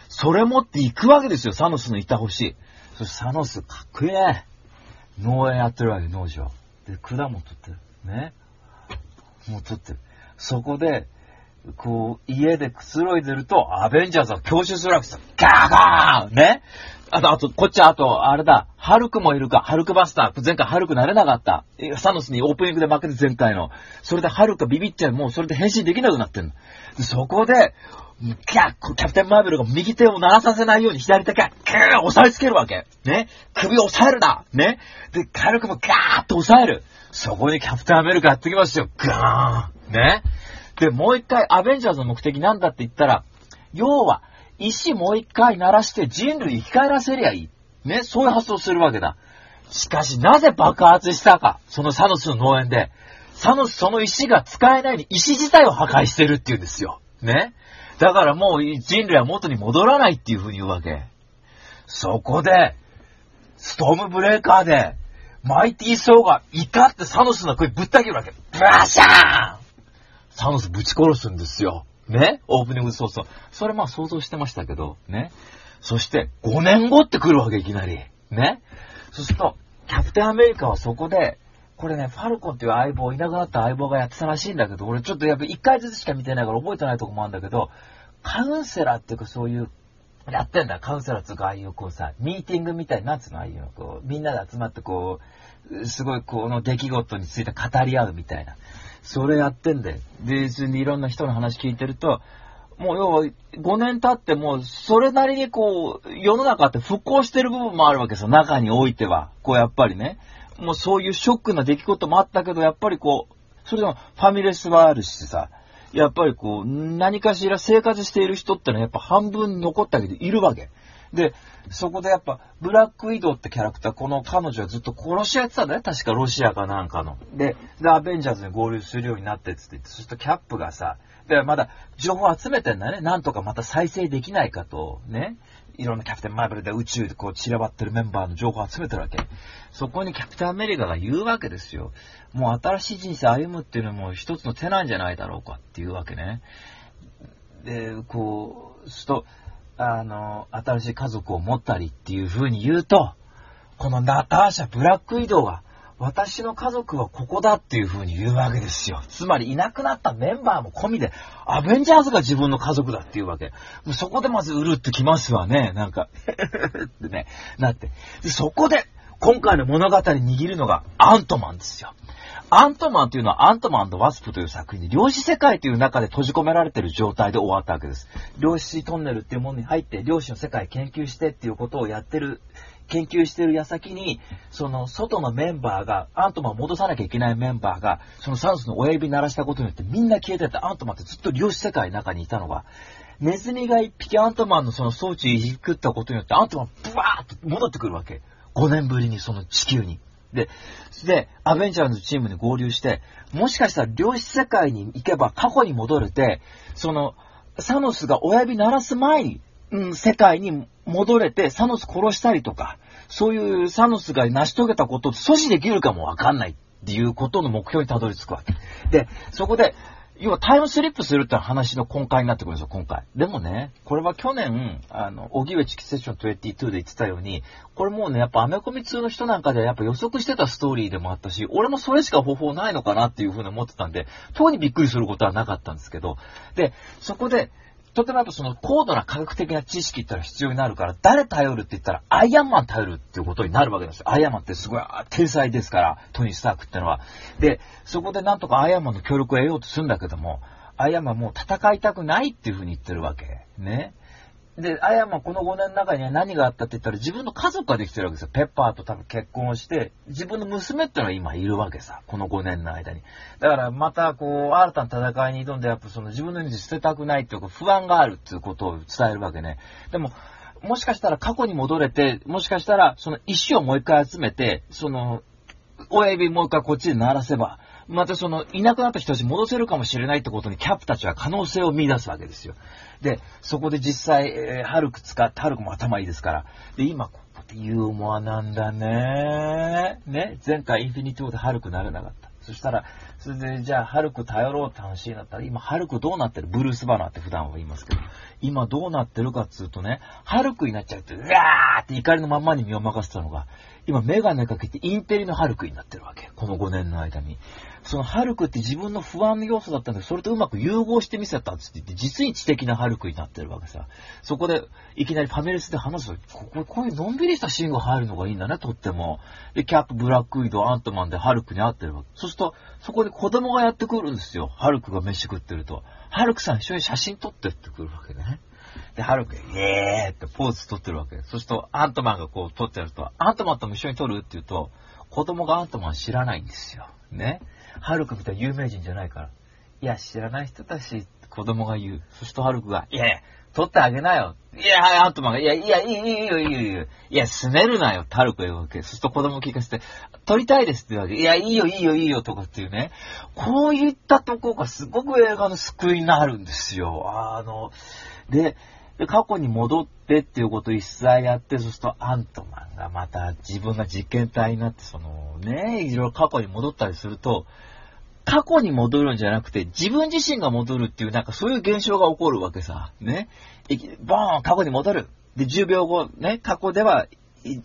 それ持っていくわけですよ。サノスのいたほしい。そしてサノス、かっこいいね。農園やってるわけ、農場。で、果物取ってる。ね。もう取ってる。そこで、こう、家でくつろいでると、アベンジャーズは強襲するわけですよ。ガガーンね。あと、あと、こっちはあと、あれだ、ハルクもいるか、ハルクバスター。前回ハルクなれなかった。サノスにオープニングで負けて前回の。それでハルクビビっちゃう、もうそれで変身できなくなってるの。そこで、キャッ、キャプテンマーベルが右手を鳴らさせないように左手が、キャー押さえつけるわけ。ね。首を押さえるな。ね。で、ハルクもガーッと押さえる。そこにキャプテンアメリカやってきますよ。ガーン。ね。で、もう一回、アベンジャーズの目的なんだって言ったら、要は、石もう一回鳴らして人類生き返らせりゃいい。ね、そういう発想するわけだ。しかし、なぜ爆発したか。そのサノスの農園で。サノスその石が使えないで石自体を破壊してるっていうんですよ。ね。だからもう人類は元に戻らないっていうふうに言うわけ。そこで、ストームブレーカーで、マイティー・ソーが怒ってサノスの首ぶった切るわけ。ブラシャーンサノスぶち殺すんですよ。ね。オープニングそうそう。それまあ想像してましたけど、ね。そしてごねんごって来るわけいきなり。ね。そうすると、キャプテンアメリカはそこで、これね、ファルコンっていう相棒、いなくなった相棒がやってたらしいんだけど、俺ちょっとやっぱいっかいずつしか見てないから覚えてないとこもあるんだけど、カウンセラーっていうかそういう、やってんだ、カウンセラーっていうか、ああいうこうさ、ミーティングみたいな、なんつうの、ああいうの、こう、みんなで集まってこう、すごいこの出来事について語り合うみたいな。それやってんだよ。で、別にいろんな人の話聞いてると、もう要はごねん経ってもそれなりにこう、世の中って復興してる部分もあるわけですよ。中においては。こうやっぱりね、もうそういうショックな出来事もあったけど、やっぱりこう、それでもファミレスはあるしさ、やっぱりこう、何かしら生活している人ってのはやっぱ半分残ったけどいるわけ。で、そこでやっぱ、ブラックウィドウってキャラクター、この彼女はずっと殺し合ってたんだね。確かロシアかなんかの。で、でアベンジャーズに合流するようになってつって言って、そしてキャップがさ、で、まだ情報を集めてんだね。なんとかまた再生できないかと、ね。いろんなキャプテンマーベルで宇宙でこう散らばってるメンバーの情報を集めてるわけ。そこにキャプテンアメリカが言うわけですよ。もう新しい人生歩むっていうのも一つの手なんじゃないだろうかっていうわけね。で、こう、すと、あの、新しい家族を持ったりっていう風に言うと、このナターシャ・ブラック・ウィドウは、私の家族はここだっていう風に言うわけですよ。つまりいなくなったメンバーも込みで、アベンジャーズが自分の家族だっていうわけ。そこでまずうるってきますわね、なんか。ってね、なって。で、そこで、今回の物語握るのがアントマンですよ。アントマンっていうのはアントマンとワスプという作品に量子世界という中で閉じ込められている状態で終わったわけです。量子トンネルっていうものに入って量子の世界研究してっていうことをやってる、研究してる矢先に、その外のメンバーが、アントマンを戻さなきゃいけないメンバーが、そのサノスの親指鳴らしたことによってみんな消えてた。アントマンってずっと量子世界の中にいたのが、ネズミが一匹アントマンのその装置をいじくったことによってアントマンブワーッと戻ってくるわけ。ごねんぶりにその地球に。で、で、アベンジャーズのチームに合流して、もしかしたら量子世界に行けば過去に戻れて、その、サノスが親指鳴らす前に、うん、世界に戻れて、サノス殺したりとか、そういうサノスが成し遂げたことを阻止できるかもわかんないっていうことの目標にたどり着くわけ。で、そこで、要はタイムスリップするって話の根幹になってくるんですよ、今回。でもね、これは去年、あの、荻上チキセッションにじゅうにで言ってたように、これもうね、やっぱアメコミ通の人なんかでやっぱ予測してたストーリーでもあったし、俺もそれしか方法ないのかなっていうふうに思ってたんで、特にびっくりすることはなかったんですけど、で、そこで、とてもやっぱその高度な科学的な知識ってのは必要になるから、誰頼るって言ったらアイアンマン頼るっていうことになるわけですよ。アイアンマンってすごい天才ですから、トニー・スタークってのは。で、そこでなんとかアイアンマンの協力を得ようとするんだけども、アイアンマンもう戦いたくないっていうふうに言ってるわけ。ね。で、あやまこのごねんの中には何があったって言ったら自分の家族ができてるわけですよ。ペッパーと多分結婚して、自分の娘ってのが今いるわけさ。このごねんの間に。だからまたこう、新たな戦いに挑んで、やっぱその自分の命捨てたくないっていうか不安があるっていうことを伝えるわけね。でも、もしかしたら過去に戻れて、もしかしたらその石をもう一回集めて、その、親指もう一回こっちで鳴らせば、またそのいなくなった人たち戻せるかもしれないってことにキャップたちは可能性を見出すわけですよ。で、そこで実際、えー、ハルク使って、ハルクも頭いいですから。で、今、ここってユーモアなんだね。ね、前回インフィニティウォーでハルクなれなかった。そしたら、それでじゃあハルク頼ろうって話になったら、今ハルクどうなってる？ブルースバナーって普段は言いますけど、今どうなってるかっつうとね、ハルクになっちゃうって、うわーって怒りのまんまに身を任せたのが、今メガネかけてインペリのハルクになってるわけ。このごねんの間に。そのハルクって自分の不安の要素だったんだけど、それとうまく融合してみせたって言って、実に知的なハルクになってるわけさ。そこで、いきなりファミレスで話すと、ここ、こういうのんびりしたシーンが入るのがいいんだね、とっても。で、キャップ、ブラックウィド、アントマンでハルクに会ってるわけ。そうすると、そこに子供がやってくるんですよ。ハルクが飯食ってると。ハルクさん一緒に写真撮ってってくるわけね。で、ハルク、イエーってポーズ撮ってるわけ。そうすると、アントマンがこう撮ってると、アントマンとも一緒に撮るって言うと、子供がアントマン知らないんですよ。ね。ハルクみたいな有名人じゃないから。いや、知らない人だし、子供が言う。そしてハルクが、いやいや、取ってあげなよ。いや、アントマンが、いや、いや、いいよ、いいよ、いいよ。いや、すねるなよ、ハルクが言うわけ。そして子供を聞かせて、取りたいですって言うわけ。いや、いいよ、いいよ、いいよ、とかっていうね。こういったとこがすごく映画の救いになるんですよ。あの、で、で過去に戻ってっていうことを一切やって、そうするとアントマンがまた自分が実験体になって、そのね、いろいろ過去に戻ったりすると、過去に戻るんじゃなくて自分自身が戻るっていう、なんかそういう現象が起こるわけさ。ね。ボーン、過去に戻る。で、じゅうびょうご、ね、過去では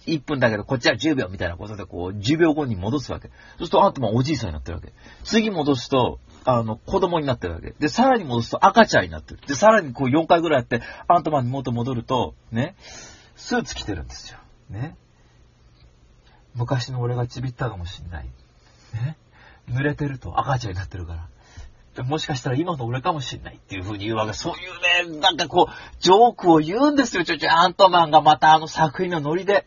いっぷんだけど、こっちはじゅうびょうみたいなことで、こう、じゅうびょうごに戻すわけ。そうするとアントマンおじいさんになってるわけ。次戻すと、あの、子供になってるわけ。で、さらに戻すと赤ちゃんになってる。で、さらにこうよんかいぐらいやって、アントマンに元戻ると、ね、スーツ着てるんですよ。ね。昔の俺がちびったかもしんない。ね。濡れてると赤ちゃんになってるから。でもしかしたら今の俺かもしんないっていう風に言うわけ。そういうね、なんかこう、ジョークを言うんですよ。ちょちょ、アントマンがまたあの作品のノリで。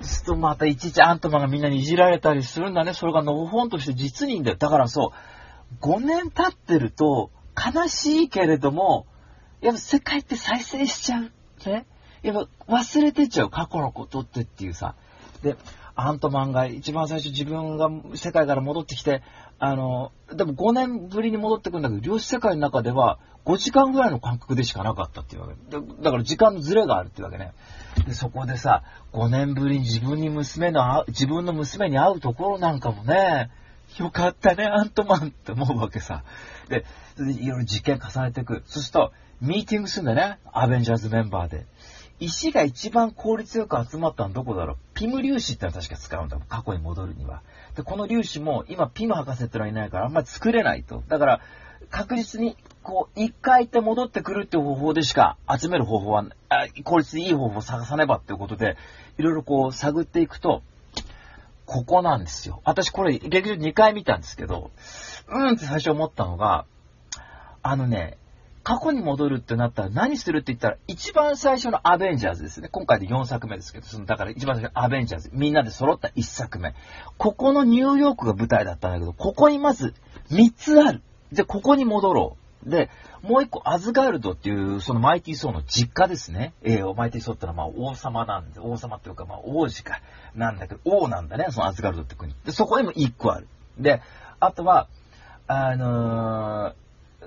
するとまたいちいちアントマンがみんなにいじられたりするんだね。それがノブ本として実にいいんだよ。だからそう、ごねん経ってると悲しいけれども、やっぱ世界って再生しちゃうね。やっぱ忘れてちゃう過去のことってっていうさ。で、アントマンが一番最初自分が世界から戻ってきて、あの、でもごねんぶりに戻ってくるんだけど、量子世界の中ではごじかんぐらいの感覚でしかなかったっていうわけ。で、だから時間のズレがあるっていうわけね。で、そこでさ、ごねんぶりに自分に娘の、自分の娘に会うところなんかもね、よかったね、アントマンって思うわけさ。で、いろいろ実験重ねていく。そしたら、ミーティングするんだね。アベンジャーズメンバーで。石が一番効率よく集まったのはどこだろう。ピム粒子ってのは確か使うんだ。過去に戻るには。で、この粒子も、今ピム博士ってのはいないから、あんまり作れないと。だから、確実に、こう、一回行って戻ってくるって方法でしか集める方法は、効率にいい方法を探さねばっていうことで、いろいろこう、探っていくと、ここなんですよ。私これ劇場にかい見たんですけど、うんって最初思ったのが、あのね、過去に戻るってなったら何するって言ったら、一番最初のアベンジャーズですね。今回でよんさくめですけど、そのだから一番最初のアベンジャーズ、みんなで揃ったいっさくめ。ここのニューヨークが舞台だったんだけど、ここにまずみっつある。で、ここに戻ろう。で、もういっこアズガルドっていう、そのマイティー・ソーの実家ですね。えー、マイティー・ソーってのはまあ王様なんで、王様っていうかまあ王子かなんだけど、王なんだね、そのアズガルドって国。で、そこにもいっこある。で、あとは、あのー、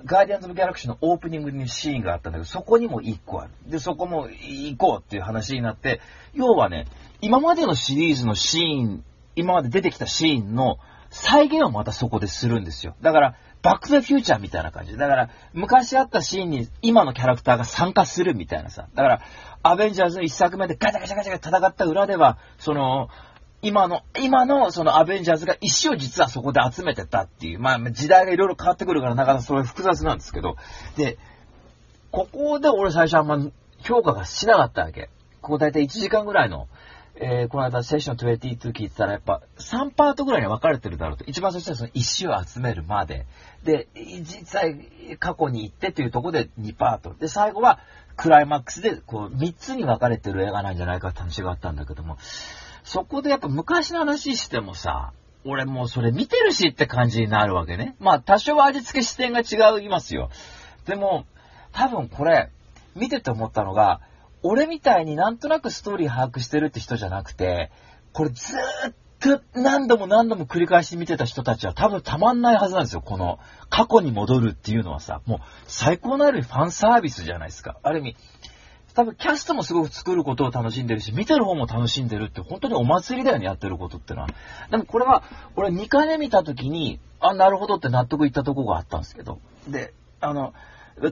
ガーディアンズ・オブ・ギャラクシーのオープニングにシーンがあったんだけど、そこにもいっこある。で、そこも行こうっていう話になって、要はね、今までのシリーズのシーン、今まで出てきたシーンの再現をまたそこでするんですよ。だから、バック・ザ・フューチャーみたいな感じ。だから、昔あったシーンに今のキャラクターが参加するみたいなさ。だから、アベンジャーズのいっさくめでガチャガチャガチャ戦った裏では、その、今の、今のそのアベンジャーズが石を実はそこで集めてたっていう、まあ時代がいろいろ変わってくるからなかなかそれ複雑なんですけど、で、ここで俺最初あんま評価がしなかったわけ。ここ大体いちじかんぐらいのえー、この間セッションにじゅうに聞いてたらやっぱさんパートぐらいに分かれてるだろうと。一番最初はその石を集めるまでで、実際過去に行ってというところでにパートで、最後はクライマックスでこうみっつに分かれてる映画なんじゃないかって話があったんだけども、そこでやっぱ昔の話してもさ、俺もうそれ見てるしって感じになるわけね。まあ多少は味付け視点が違いますよ。でも多分これ見てて思ったのが、俺みたいになんとなくストーリー把握してるって人じゃなくて、これずーっと何度も何度も繰り返し見てた人たちは多分たまんないはずなんですよ。この過去に戻るっていうのはさ、もう最高のある意味ファンサービスじゃないですか。ある意味多分キャストもすごく作ることを楽しんでるし、見てる方も楽しんでるって、本当にお祭りだよね、やってることってのは。でもこれは俺にかいめ見た時に、あ、なるほどって納得いったとこがあったんですけど、であの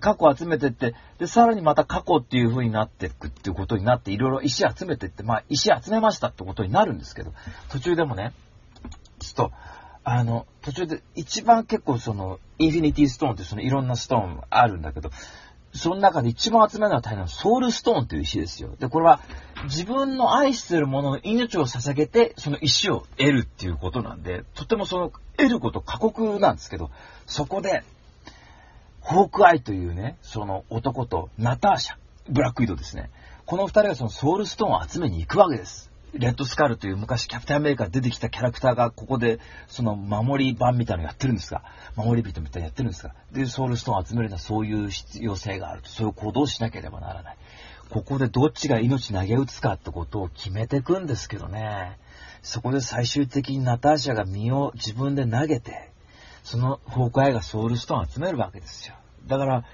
過去集めてって、でさらにまた過去っていう風になっていくっていうことになって、いろいろ石集めてって、まあ石集めましたってことになるんですけど、途中でもね、ちょっとあの途中で一番結構そのインフィニティストーンって、そのいろんなストーンあるんだけど、その中で一番集めるのは大変なソウルストーンっていう石ですよ。でこれは自分の愛するものの命を捧げてその石を得るっていうことなんで、とてもその得ること過酷なんですけど、そこでホークアイというね、その男とナターシャ、ブラックウィドウですね。この二人がそのソウルストーンを集めに行くわけです。レッドスカルという昔キャプテンアメリカで出てきたキャラクターがここでその守り番みたいなのやってるんですが、守り人みたいなのやってるんですが、でソウルストーンを集めるのはそういう必要性があると、そういう行動をしなければならない。ここでどっちが命投げ打つかってことを決めていくんですけどね。そこで最終的にナターシャが身を自分で投げて、そのホークアイがソウルストーンを集めるわけですよ。だから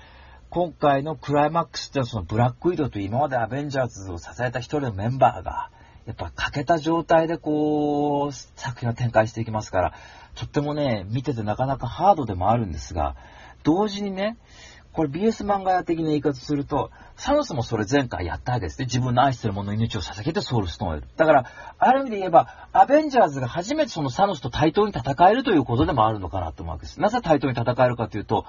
今回のクライマックスってのは、そのブラックウィドウという今までアベンジャーズを支えた一人のメンバーがやっぱ欠けた状態でこう作品を展開していきますから、とってもね見ててなかなかハードでもあるんですが、同時にね、これ ビーエス 漫画屋的な言い方すると、サノスもそれ前回やったわけですね。自分の愛してるものの命を捧げてソウルストーンを得る。だからある意味で言えばアベンジャーズが初めてそのサノスと対等に戦えるということでもあるのかなと思うわけです。なぜ対等に戦えるかというと、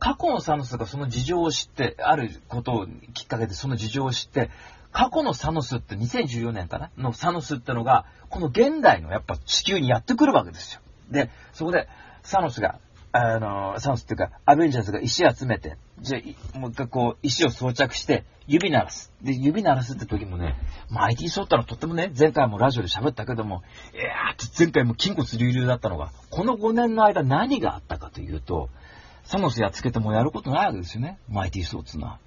過去のサノスがその事情を知って、あることをきっかけでその事情を知って、過去のサノスってにせんじゅうよねんかなのサノスってのがこの現代のやっぱ地球にやってくるわけですよ。でそこでサノスがあのサノスっていうかアベンジャーズが石集めて、じゃあもう一回こう石を装着して指鳴らす。で指鳴らすって時もね、まあ、アイティー ソフトのとってもね、前回もラジオで喋ったけども、いやーって前回も筋骨隆々だったのが、このごねんの間何があったかというと、サノスやっつけてもやることないわけですよね。マイティーソーっていうのは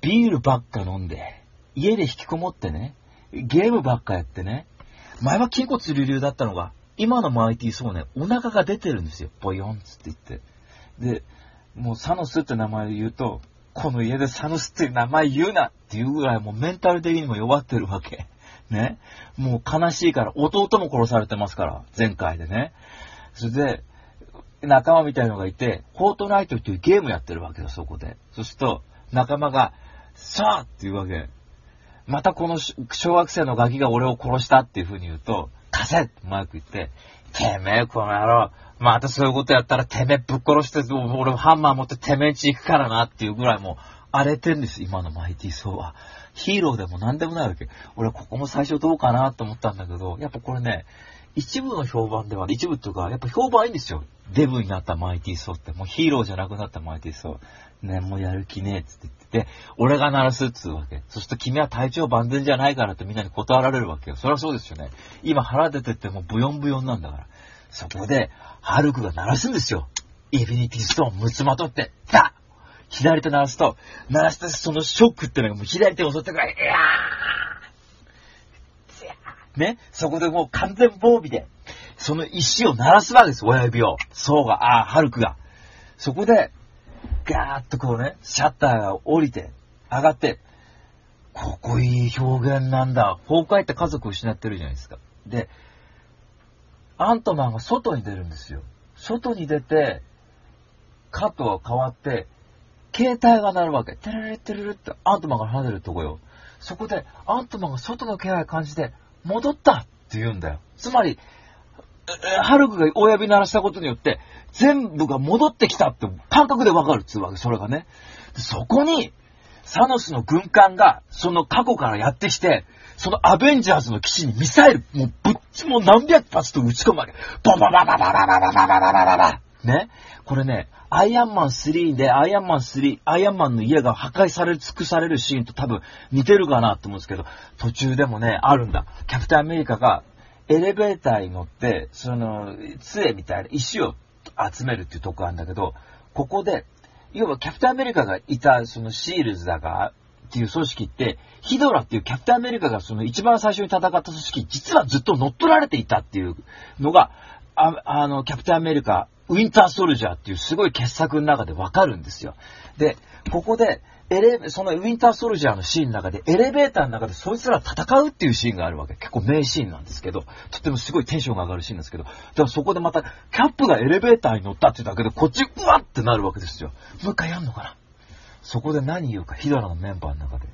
ビールばっか飲んで家で引きこもってね、ゲームばっかやってね、前は筋骨隆々だったのが、今のマイティーソーね、お腹が出てるんですよ。ボヨンつって言ってで、もうサノスって名前で言うと、この家でサノスって名前言うなっていうぐらいもうメンタル的にも弱ってるわけね。もう悲しいから、弟も殺されてますから前回でね。それで仲間みたいのがいて、フォートナイトっていうゲームやってるわけよ、そこで。そうすると仲間がさあっていうわけ。またこの小学生のガキが俺を殺したっていう風に言うと、貸せってマイク言って、てめえこの野郎、またそういうことやったらてめえぶっ殺して、俺ハンマー持っててめえ家行くからなっていうぐらいもう荒れてるんです、今のマイティーソーは。ヒーローでもなんでもないわけ。俺ここも最初どうかなと思ったんだけど、やっぱこれね、一部の評判では、一部っていうかやっぱ評判いいんですよ。デブになったマイティーソーって、もうヒーローじゃなくなったマイティーソーね、もうやる気ねえっつって言ってて、俺が鳴らすっつうわけ。そして君は体調万全じゃないからってみんなに断られるわけよ。そりゃそうですよね。今腹出てってもうブヨンブヨンなんだから。そこでハルクが鳴らすんですよ。インフィニティストーンむつまとってダッ、左手鳴らすと、鳴らしたそのショックってのがもう左手を襲ってくらい、いやーね、そこでもう完全防備でその石を鳴らすわけです、親指を。そうが、あ、ハルクが。そこで、ガーッとこうね、シャッターが降りて、上がって、ここいい表現なんだ。崩壊って家族を失ってるじゃないですか。で、アントマンが外に出るんですよ。外に出て、カットが変わって、携帯が鳴るわけ。テレレテレレってアントマンが離れるとこよ。そこで、アントマンが外の気配感じて、戻ったって言うんだよ。つまり、ハルクが親指鳴らしたことによって全部が戻ってきたって感覚でわかるっつうわけ、それがね。そこにサノスの軍艦がその過去からやってきて、そのアベンジャーズの基地にミサイルもうぶっちもう何百発と撃ち込むわけ。ババババババババババババババね。これね、アイアンマンスリーでアイアンマンスリー、アイアンマンの家が破壊され尽くされるシーンと多分似てるかなと思うんですけど、途中でもね、あるんだ。キャプテンアメリカがエレベーターに乗って、その、杖みたいな石を集めるっていうとこあるんだけど、ここで、要はキャプテンアメリカがいた、そのシールズだが、っていう組織って、ヒドラっていうキャプテンアメリカがその一番最初に戦った組織、実はずっと乗っ取られていたっていうのが、あ, あの、キャプテンアメリカ、ウィンターソルジャーっていうすごい傑作の中でわかるんですよ。で、ここで、エレそのウィンターソルジャーのシーンの中でエレベーターの中でそいつら戦うっていうシーンがあるわけ。結構名シーンなんですけど、とってもすごいテンションが上がるシーンなんですけど、だからそこでまたキャップがエレベーターに乗ったっていうだけでこっちうわってなるわけですよ。もう一回やんのかな。そこで何言うか、ヒドラのメンバーの中で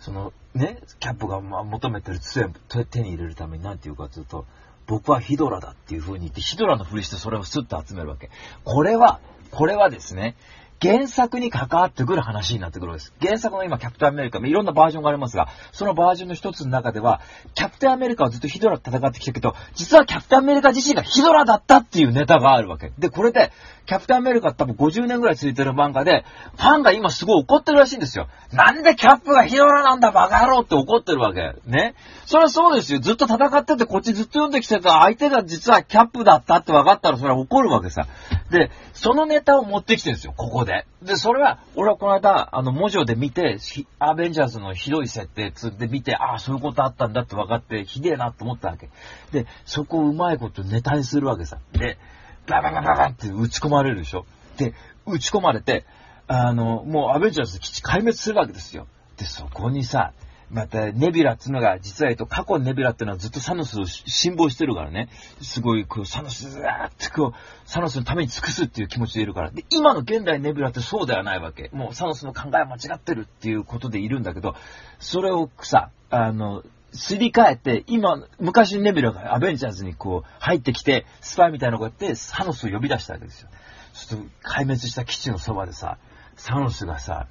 そのね、キャップが求めてる杖を手に入れるために何て言うかというと、僕はヒドラだっていう風に言って、ヒドラのふりしてそれをスッと集めるわけ。これはこれはですね、原作に関わってくる話になってくるんです。原作の今キャプテンアメリカいろんなバージョンがありますが、そのバージョンの一つの中ではキャプテンアメリカはずっとヒドラと戦ってきたけど、実はキャプテンアメリカ自身がヒドラだったっていうネタがあるわけで、これでキャプテンアメリカ多分ごじゅうねんぐらい続いてる漫画で、ファンが今すごい怒ってるらしいんですよ。なんでキャップがヒドラなんだバカ野郎って怒ってるわけね。それはそうですよ。ずっと戦っててこっちずっと読んできてた相手が実はキャップだったって分かったらそれは怒るわけさ。でそのネタを持ってきてるんですよ、ここで。でそれは俺はこの間あの文字で見て、アベンジャーズのひどい設定つって見て、ああそういうことあったんだって分かってひでえなと思ったわけで、そこをうまいことネタにするわけさ。でバババババって打ち込まれるでしょ。で打ち込まれて、あのもうアベンジャーズ基地壊滅するわけですよ。でそこにさまたネビュラっていうのが実は言うと、過去のネビュラっていうのはずっとサノスを辛抱してるからね、すごいこうサノスずーっとこうサノスのために尽くすっていう気持ちでいるから。で今の現代ネビュラってそうではないわけ。もうサノスの考えは間違ってるっていうことでいるんだけど、それをさあのすり替えて、今昔ネビュラがアベンジャーズにこう入ってきてスパイみたいなのがやってサノスを呼び出したわけですよ。ちょっと壊滅した基地のそばでさ、サノスがさ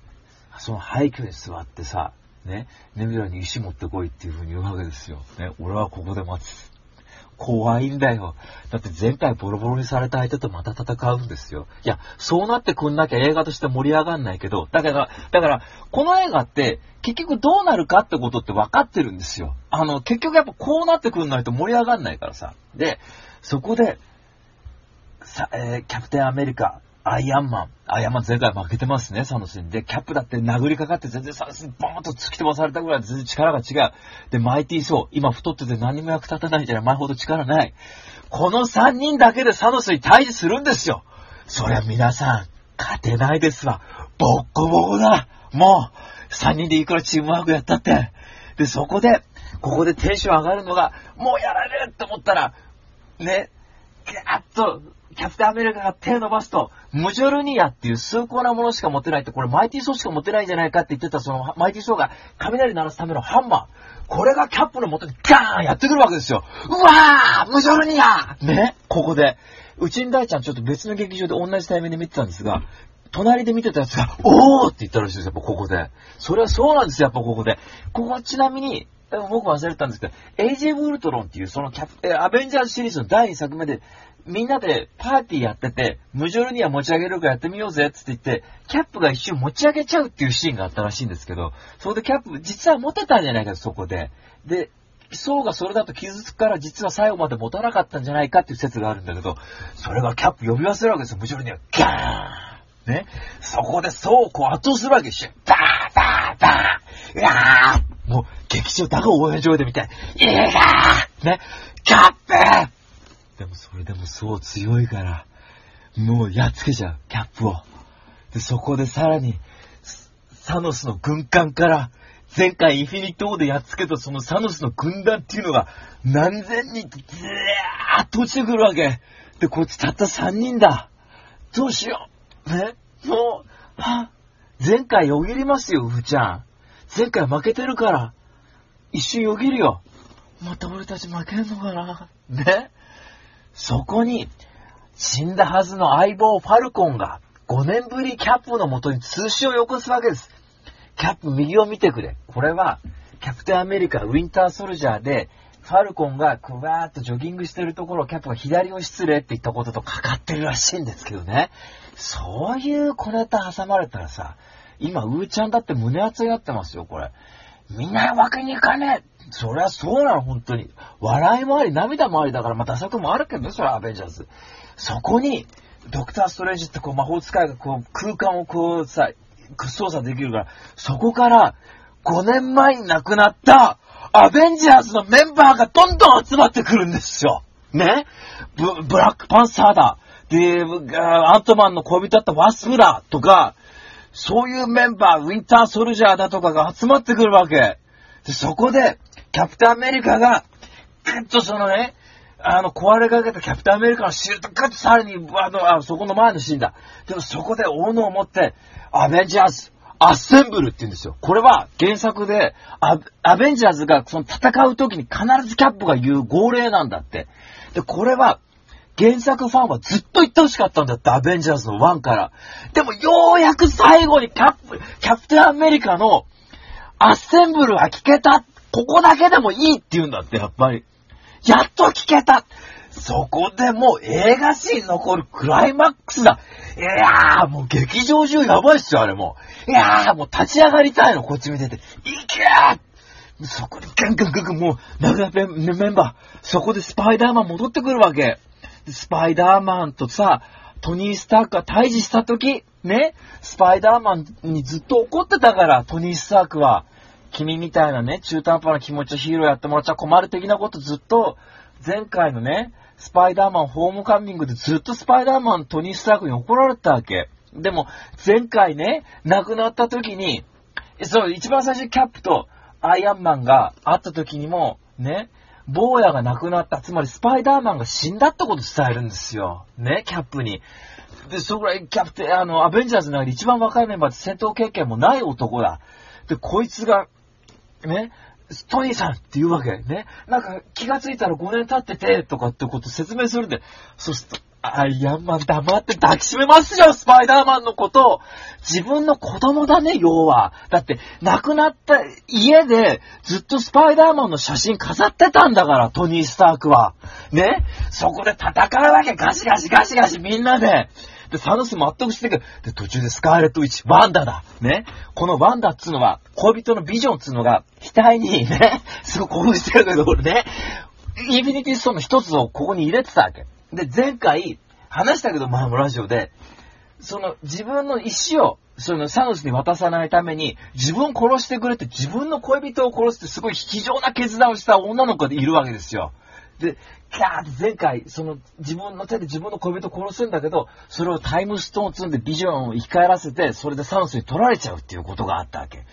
その廃墟に座ってさね、ネビュラに石持ってこいっていう風に言うわけですよ、ね、俺はここで待つ。怖いんだよ。だって前回ボロボロにされた相手とまた戦うんですよ。いやそうなってくんなきゃ映画として盛り上がんないけど、だからだからこの映画って結局どうなるかってことって分かってるんですよ。あの結局やっぱこうなってくんないと盛り上がんないからさ。でそこでさ、えー、キャプテンアメリカ、アイアンマン、アイアンマン前回負けてますね、サノスに。で、キャップだって殴りかかって全然サノスにボーンと突き飛ばされたぐらい全然力が違う。で、マイティーソー、今太ってて何も役立たないじゃない、前ほど力ない。このさんにんだけでサノスに対峙するんですよ。そりゃ皆さん、勝てないですわ。ボッコボコだ。もう、さんにんでいくらチームワークやったって。で、そこで、ここでテンション上がるのが、もうやられるって思ったら、ね、ギャーッと、キャプテンアメリカが手を伸ばすと、ムジョルニアっていう崇高なものしか持てないって、これマイティーソーしか持てないんじゃないかって言ってた、そのマイティーソーが雷鳴らすためのハンマー、これがキャップの元にガーンやってくるわけですよ。うわームジョルニアね。ここでうちの大ちゃんちょっと別の劇場で同じタイミングで見てたんですが、隣で見てたやつがおーって言ったらしいです。やっぱここでそれはそうなんですよ。やっぱここでここちなみに僕忘れたんですけど、エイジ・ウルトロンっていうそのキャプアベンジャーズシリーズのだいにさくめでみんなでパーティーやってて、ムジョルニア持ち上げるからやってみようぜっつって言って、キャップが一瞬持ち上げちゃうっていうシーンがあったらしいんですけど、そこでキャップ実は持てたんじゃないかそこで。で、ソウがそれだと傷つくから実は最後まで持たなかったんじゃないかっていう説があるんだけど、それがキャップ呼び忘れるわけですよ、ムジョルニア。ガーンね。そこでソウをこう圧倒するわけですよ。ダーダーダーうわーもう劇場だが応援上でみたい。いやーね、キャップでもそれでもそう強いからもうやっつけちゃうキャップを。でそこでさらにサノスの軍艦から、前回インフィニットウォーでやっつけたそのサノスの軍団っていうのが何千人ずーっと落ちてくるわけで、こいつたったさんにんだ。どうしようね、もうは前回よぎりますよ、ふーちゃん。前回負けてるから一瞬よぎるよ。また俺たち負けんのかなね。そこに死んだはずの相棒ファルコンがごねんぶりキャップの元に通信をよこすわけです。キキャップ右を見てくれ。これはキャプテンアメリカウィンターソルジャーでファルコンがこうわーっとジョギングしてるところをキャップが左を失礼って言ったこととかかってるらしいんですけどね。そういう小ネタ挟まれたらさ、今ウーちゃんだって胸熱になってますよ。これみんなわけにいかねえ。そりゃそうなの。本当に笑いもあり涙もありだから、まあ打作もあるけどね、それはアベンジャーズ。そこにドクターストレンジってこう魔法使いがこう空間をこうさ操作できるから、そこからごねんまえに亡くなったアベンジャーズのメンバーがどんどん集まってくるんですよ。ね、ブ, ブラックパンサーだ。で、アントマンの恋人だったワスプだとか、そういうメンバー、ウィンターソルジャーだとかが集まってくるわけ。で、そこで、キャプテンアメリカが、ぐっとそのね、あの、壊れかけたキャプテンアメリカのシールド、ぐっとさらに、あの、あのそこの前のシーンだ。でもそこで斧を持って、アベンジャーズ、アッセンブルって言うんですよ。これは原作でア、アベンジャーズがその戦う時に必ずキャップが言う号令なんだって。で、これは原作ファンはずっと言ってほしかったんだって、アベンジャーズのワンから。でもようやく最後にキャップ、キャプテンアメリカのアッセンブルが聞けた。ここだけでもいいって言うんだって、やっぱり。やっと聞けた。そこでもう映画史に残るクライマックスだ。いやーもう劇場中やばいっすよ、あれもう。いやーもう立ち上がりたいの、こっち見てて。いけー、そこでガンガンガンガンもう亡くなったメンバー。そこでスパイダーマン戻ってくるわけ。スパイダーマンとさ、トニー・スタークが対峙した時、ね、スパイダーマンにずっと怒ってたから、トニー・スタークは。君みたいなね、中途半端な気持ちをヒーローやってもらっちゃ困る的なことずっと、前回のね、スパイダーマンホームカミングでずっとスパイダーマントニー・スタークに怒られたわけ。でも前回ね、亡くなった時に、そう一番最初にキャップとアイアンマンが会った時にもね、坊やが亡くなった、つまりスパイダーマンが死んだってことを伝えるんですよね、キャップに。でそこらキャプテンあのアベンジャーズの中で一番若いメンバーで戦闘経験もない男だ。でこいつがね、トニーさんって言うわけね。なんか気がついたらごねん経っててとかってこと説明するんで、そしてアイアンマン黙って抱きしめますよ、スパイダーマンのことを。自分の子供だね、要は。だって亡くなった家でずっとスパイダーマンの写真飾ってたんだから、トニー・スタークはね。そこで戦うわけ、ガシガシガシガシみんなで。でサノスも全くしてくる。で途中でスカーレットウィッチ、ワンダだね。このワンダっつうのは恋人のビジョンっつうのが額にね、すごい興奮してるけど、俺ね、インフィニティストーンの一つをここに入れてたわけで、前回話したけど前もラジオで、その自分の石をそのサノスに渡さないために自分を殺してくれって、自分の恋人を殺すってすごい非常な決断をした女の子がいるわけですよ。でキャーって前回その自分の手で自分の恋人を殺すんだけど、それをタイムストーンを積んでビジョンを生き返らせて、それでサノスに取られちゃうっていうことがあったわけ。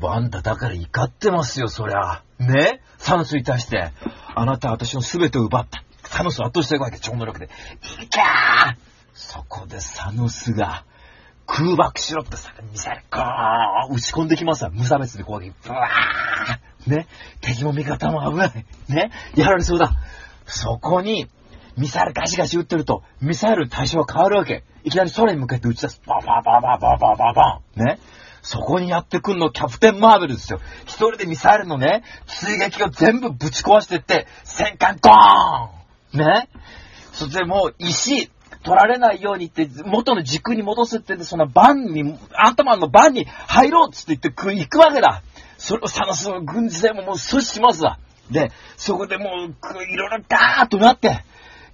ワンダだから怒ってますよ、そりゃね、サノスに対して。あなたは私の全てを奪った。サノスを圧倒していくわけ、超能力で。いきゃー、そこでサノスが空爆しろってさ、ミサイルゴー打ち込んできますわ、無差別で攻撃、ブワーね、敵も味方も危ないね、やられそうだ。そこにミサイルガシガシ撃ってるとミサイルの対象が変わるわけ。いきなり空に向けて撃ち出す、バンバンバンバンバンバンバンバンね。そこにやってくんのキャプテンマーベルですよ。一人でミサイルのね、追撃を全部ぶち壊していって戦艦ゴーンね。それでもう石取られないようにって元の軸に戻すって、そのバンにアントマンのバンに入ろうっつって言って行くわけだ。それをサノスの軍事でももう阻止しますわ。でそこでもういろいろガーッとなって、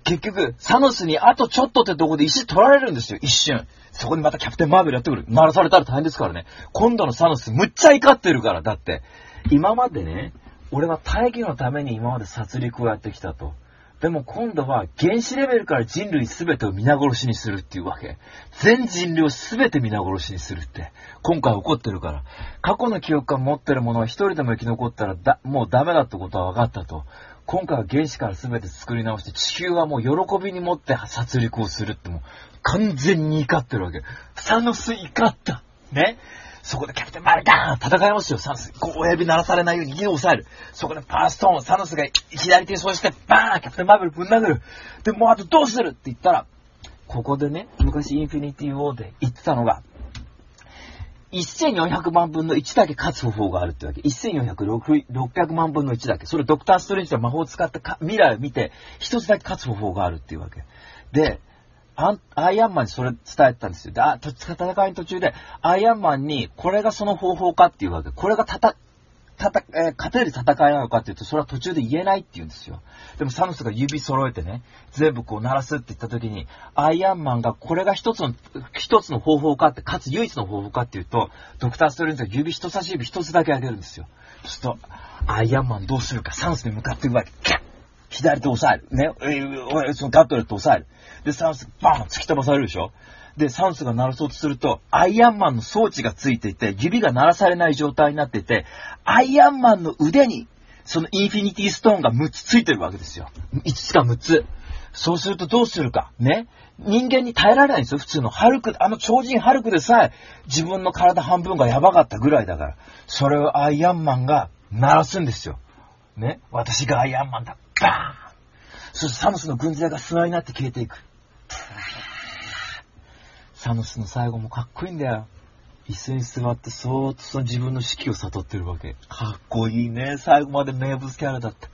結局サノスにあとちょっとってとこで石取られるんですよ、一瞬。そこにまたキャプテンマーベルやってくる。鳴らされたら大変ですからね。今度のサノスむっちゃ怒ってるから。だって今までね、俺は大義のために今まで殺戮をやってきたと。でも今度は原子レベルから人類全てを皆殺しにするっていうわけ。全人類を全て皆殺しにするって今回起こってるから、過去の記憶を持ってるものは一人でも生き残ったらだもうダメだってことは分かったと。今回は原子から全て作り直して、地球はもう喜びに持って殺戮をするって、もう完全に怒ってるわけ。サノス怒ったね。そこでキャプテンマーベルガーン戦いますよ、サノス。こう親指鳴らされないようにギを押さえる。そこでパーストーンをサノスが左手にそうしてバーン、キャプテンマーベルぶん殴る。でもうあとどうするって言ったら、ここでね、昔インフィニティウォーで言ってたのが、せんよんひゃくまんぶんのいちだけ勝つ方法があるってわけ。せんよんひゃくまんぶんのいちだけ。それドクターストレンジの魔法を使って未来を見て、一つだけ勝つ方法があるっていうわけ。で、ア, アイアンマンにそれ伝えてたんですよ。で、あ、戦いの途中で、アイアンマンにこれがその方法かっていうわけ。これがたた、たた、えー、勝てる戦いなのかっていうと、それは途中で言えないっていうんですよ。でもサノスが指揃えてね、全部こう鳴らすって言った時に、アイアンマンがこれが一つの、一つの方法かって、かつ唯一の方法かっていうと、ドクターストレンジが指人差し指一つだけ上げるんですよ。そうすると、アイアンマンどうするか、サノスに向かっていくわけ。左手押さえる。ね。えー、そのガットレット押さえる。で、サノス、バーン突き飛ばされるでしょ。で、サノスが鳴らそうとすると、アイアンマンの装置がついていて、指が鳴らされない状態になっていて、アイアンマンの腕に、そのインフィニティストーンがむっつついてるわけですよ。いつつかむっつ。そうするとどうするか。ね。人間に耐えられないんですよ。普通のハルク、あの超人ハルクでさえ、自分の体半分がやばかったぐらいだから。それをアイアンマンが鳴らすんですよ。ね。私がアイアンマンだ。バーン。そしてサノスの軍勢が砂になって消えていく。サノスの最後もかっこいいんだよ。椅子に座ってそーっとその自分の死期を悟ってるわけ。かっこいいね。最後まで名物キャラだった。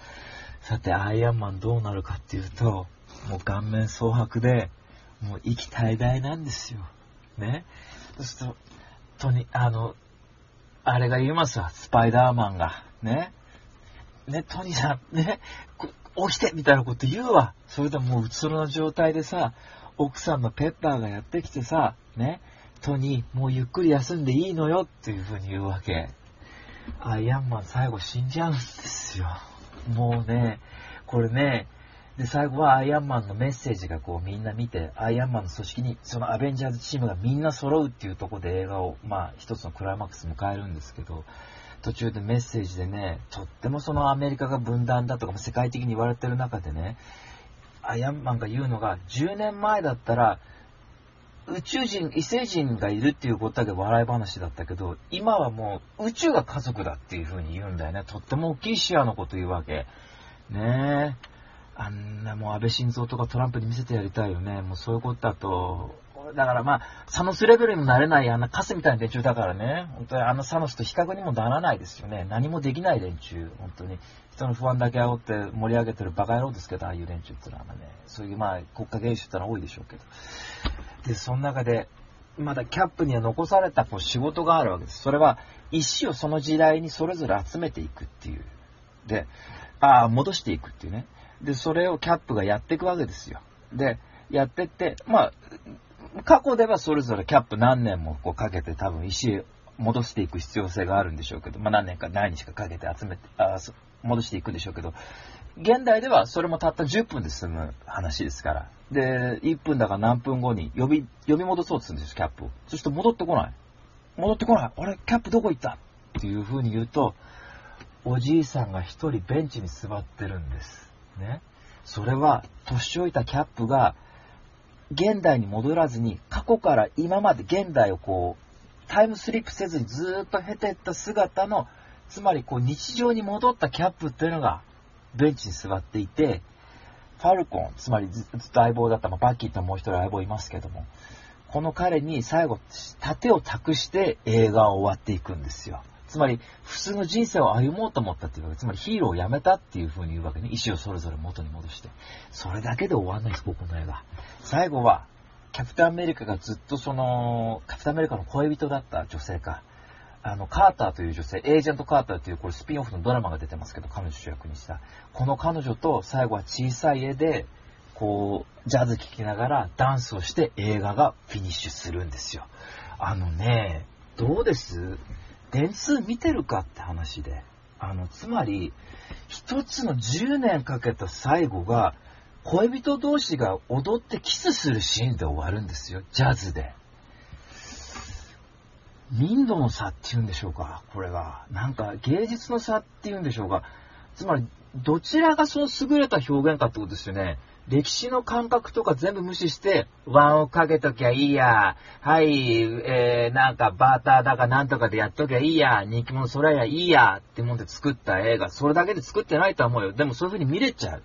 さてアイアンマンどうなるかっていうと、もう顔面蒼白で、もう息絶え絶えなんですよ。ね。そうすると、とに、あの、あれが言いますわ。スパイダーマンが。ね。ね、トニーさん、ね、起きてみたいなこと言うわ。それでもううつろな状態でさ、奥さんのペッパーがやってきてさ、ね、トニー、もうゆっくり休んでいいのよっていうふうに言うわけ。アイアンマン最後死んじゃうんですよ。もうね、これね、で、最後はアイアンマンのメッセージがこうみんな見て、アイアンマンの組織に、そのアベンジャーズチームがみんな揃うっていうところで映画を、まあ一つのクライマックス迎えるんですけど、途中でメッセージでね、とってもそのアメリカが分断だとか世界的に言われてる中でね、アイアンマンが言うのが、じゅうねんまえだったら宇宙人、異星人がいるっていうことだけ笑い話だったけど、今はもう宇宙が家族だっていう風に言うんだよね。とっても大きい視野のこと言うわけね。えあんなもう安倍晋三とかトランプに見せてやりたいよね。もうそういうことだと。だからまあサノスレベルにもなれない、あんなカスみたいな連中だからね、本当にあのサノスと比較にもならないですよね。何もできない連中、本当に人の不安だけ煽って盛り上げてるバカ野郎ですけど、ああいう連中ってのはね、そういうまあ国家元首ってのは多いでしょうけど、でその中でまだキャップには残されたこう仕事があるわけです。それは石をその時代にそれぞれ集めていくっていう、でああ戻していくっていうね。でそれをキャップがやっていくわけですよ。でやってって、まあ過去ではそれぞれキャップ何年もこうかけて多分石を戻していく必要性があるんでしょうけど、まあ何年か何日かかけて集めて、あ戻していくんでしょうけど、現代ではそれもたったじゅっぷんで済む話ですから、でいっぷんだから何分後に呼び呼び戻そうとするんですよ、キャップを。そして戻ってこない、戻ってこない、あれキャップどこ行ったっていう風に言うと、おじいさんが一人ベンチに座ってるんですね。それは年老いたキャップが現代に戻らずに、過去から今まで現代をこうタイムスリップせずにずーっと経ていった姿の、つまりこう日常に戻ったキャップっていうのがベンチに座っていて、ファルコン、つまりずっと相棒だった、まあ、バッキーともう一人相棒いますけども、この彼に最後盾を託して映画を終わっていくんですよ。つまり普通の人生を歩もうと思ったっていうわけ、つまりヒーローをやめたっていう風に言うわけね。意思をそれぞれ元に戻して、それだけで終わんないです、ここの映画。最後はキャプテンアメリカがずっとそのキャプテンアメリカの恋人だった女性か、あのカーターという女性、エージェントカーターという、これスピンオフのドラマが出てますけど、彼女主役にしたこの彼女と最後は小さい絵でこうジャズ聴きながらダンスをして映画がフィニッシュするんですよ。あのね、どうです電通見てるかって話で、あのつまり一つのじゅうねんかけた最後が恋人同士が踊ってキスするシーンで終わるんですよ、ジャズで。民度の差っていうんでしょうか、これがなんか芸術の差っていうんでしょうか、つまりどちらがその優れた表現かってことですよね。歴史の感覚とか全部無視して、ワンをかけときゃいいや、はい、えー、なんかバーターだかなんとかでやっときゃいいや、人気者それやいいやってもんで作った映画、それだけで作ってないと思うよ。でもそういう風に見れちゃう。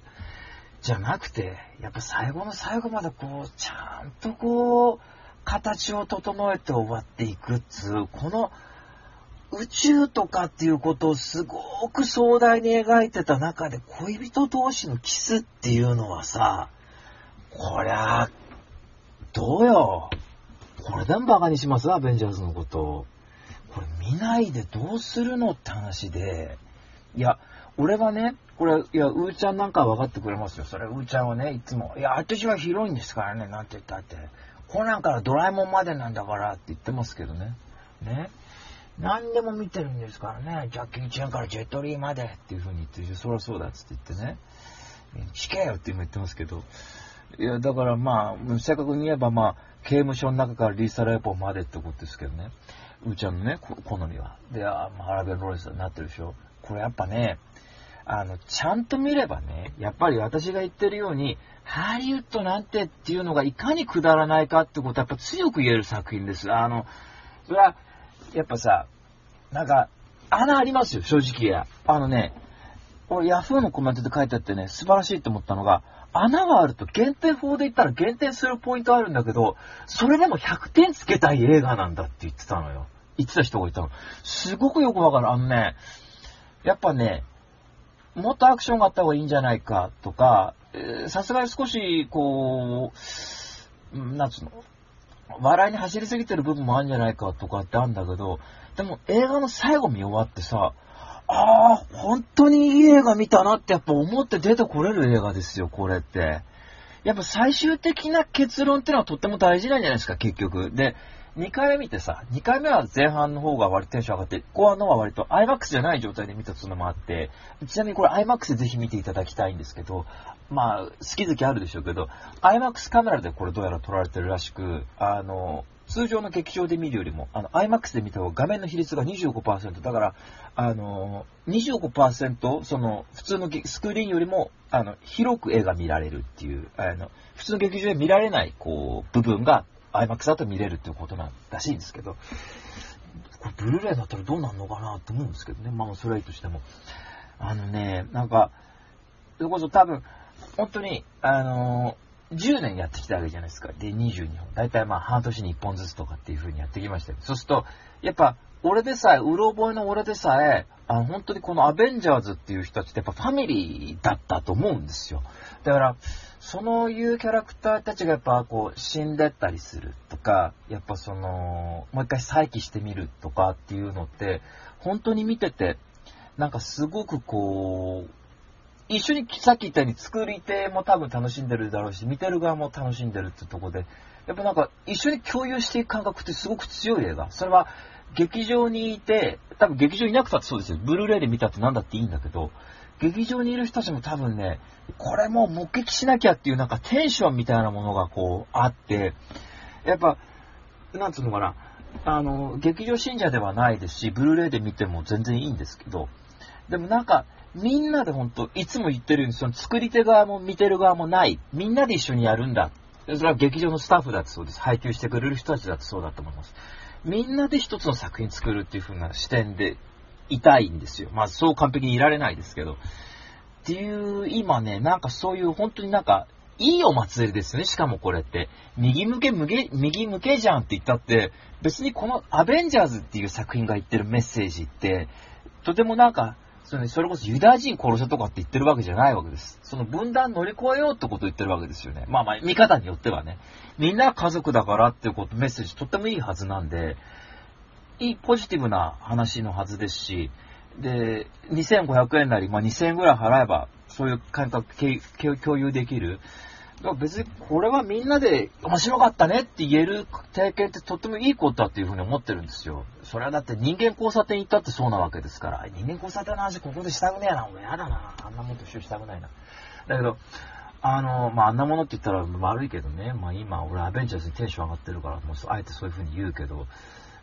じゃなくて、やっぱ最後の最後までこう、ちゃんとこう、形を整えて終わっていくっつう、この宇宙とかっていうことをすごく壮大に描いてた中で、恋人同士のキスっていうのはさ、こりゃどうよ、これでもバカにしますアベンジャーズのことを。これ見ないでどうするのって話で、いや俺はね、これ、いや、うーちゃんなんか分かってくれますよ。それ、うーちゃんはね、いつも、いや、私は広いんですからね、なんて言ったって。コナンからドラえもんまでなんだからって言ってますけどね。ね。何でも見てるんですからね、ジャッキー・チェンからジェットリーまでっていう風に言って、そりゃそうだっつって言ってね。死刑よって今言ってますけど。いや、だからまあ、正確に言えばまあ、刑務所の中からリーサ・レイポーまでってことですけどね。うーちゃんのね、好みは。で、あー、ハラベル・ロレスになってるでしょ。これやっぱね、あのちゃんと見ればね、やっぱり私が言ってるようにハリウッドなんてっていうのがいかにくだらないかってことはやっぱ強く言える作品です。あのそれはやっぱさ、なんか穴ありますよ、正直。やあのね、俺ヤフーのコメントで書いてあってね、素晴らしいと思ったのが、穴があると減点法で言ったら減点するポイントあるんだけど、それでもひゃくてんつけたい映画なんだって言ってたのよ。言ってた人がいたの、すごくよくわかる。あのね、やっぱね、もっとアクションがあった方がいいんじゃないかとか、さすがに少しこう、なんつうの、笑いに走りすぎてる部分もあるんじゃないかとかってあるんだけど、でも映画の最後見終わってさ、ああ本当にいい映画見たなってやっぱ思って出てこれる映画ですよ、これって。やっぱ最終的な結論ってのはとっても大事なんじゃないですか、結局。で、にかいめ見てさ、にかいめは前半の方が割とテンション上がって、後半の方は割と アイマックス じゃない状態で見たつのもあって、ちなみにこれ アイマックス ぜひ見ていただきたいんですけど、まあ、好き好きあるでしょうけど、アイマックス カメラでこれどうやら撮られてるらしく、あの、通常の劇場で見るよりも、あの、アイマックス で見た方が画面の比率が にじゅうごパーセント、だから、あの、にじゅうごパーセント、その、普通のスクリーンよりも、あの、広く絵が見られるっていう、あの、普通の劇場で見られない、こう、部分が、アイマックス だと見れるっていうことなんらしいんですけど、これブルーレイだったらどうなるのかなと思うんですけどね。まあそれはいいとしても、あのね、なんかそれこそ多分本当にあのー、じゅうねんやってきたわけじゃないですか。でにじゅうにほん、だいたいまあ半年にいっぽんずつとかっていう風にやってきましたよ。そうするとやっぱ俺でさえ、うろ覚えの俺でさえ、あの本当にこのアベンジャーズっていう人たちってやっぱファミリーだったと思うんですよ。だからそういうキャラクターたちがやっぱこう死んでったりするとか、やっぱそのもう一回再起してみるとかっていうのって本当に見ててなんかすごくこう、一緒にさっき言ったように作り手も多分楽しんでるだろうし、見てる側も楽しんでるってとこで、やっぱなんか一緒に共有していく感覚ってすごく強い映画。それは劇場にいて、多分劇場いなくたってそうですよ。ブルーレイで見たってなんだっていいんだけど、劇場にいる人たちも多分ね、これもう目撃しなきゃっていうなんかテンションみたいなものがこうあって、やっぱ、なんつうのかな、あの、劇場信者ではないですし、ブルーレイで見ても全然いいんですけど、でもなんか、みんなで本当いつも言ってるように、その作り手側も見てる側もない、みんなで一緒にやるんだ。それは劇場のスタッフだってそうです。配給してくれる人たちだってそうだと思います。みんなで一つの作品作るっていう風な視点で、痛いんですよ。まあそう完璧にいられないですけど。っていう、今ね、なんかそういう本当になんか、いいお祭りですね。しかもこれって、右向け、右向けじゃんって言ったって、別にこのアベンジャーズっていう作品が言ってるメッセージって、とてもなんか、それこそユダヤ人殺せとかって言ってるわけじゃないわけです。その分断乗り越えようってことを言ってるわけですよね。まあまあ、見方によってはね。みんな家族だからっていうこと、メッセージとってもいいはずなんで、いいポジティブな話のはずですし、で、にせんごひゃくえんなり、まあ、にせんえんぐらい払えば、そういう感覚を共有できる。だから別にこれはみんなで面白かったねって言える体験ってとってもいいことだっていうふうに思ってるんですよ。それはだって人間交差点行ったってそうなわけですから、人間交差点の話ここでしたくねえな、お前やだな、あんなもんと一緒したくないな。だけど、あの、まあ、あんなものって言ったら悪いけどね、まあ、今俺アベンジャーズにテンション上がってるから、もうあえてそういうふうに言うけど、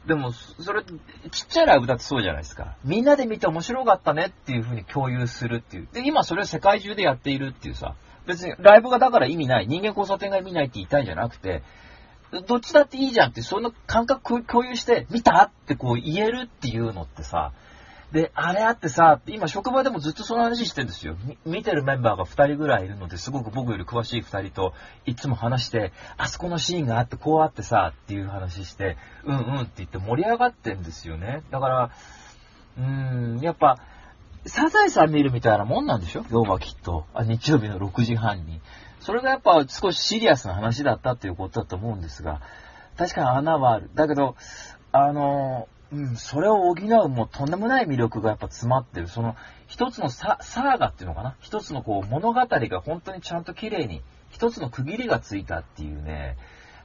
でも、それ、ちっちゃいライブだってそうじゃないですか。みんなで見て面白かったねっていう風に共有するっていう。で、今それを世界中でやっているっていうさ。別にライブがだから意味ない。人間交差点が意味ないって言いたいんじゃなくて、どっちだっていいじゃんって、その感覚を共有して、見たってこう言えるっていうのってさ、で、あれあってさ、今職場でもずっとその話してるんですよ。見てるメンバーがふたりぐらいいるので、すごく僕より詳しいふたりといつも話して、あそこのシーンがあって、こうあってさ、っていう話して、うんうんって言って盛り上がってんですよね。だから、うーん、やっぱ、サザエさん見るみたいなもんなんでしょ今日はきっと。あ、日曜日のろくじはんに。それがやっぱ少しシリアスな話だったっていうことだと思うんですが、確かに穴はある。だけど、あの、うん、それを補うもうとんでもない魅力がやっぱ詰まってる。その一つの サ, サーガっていうのかな、一つのこう物語が本当にちゃんと綺麗に一つの区切りがついたっていうね、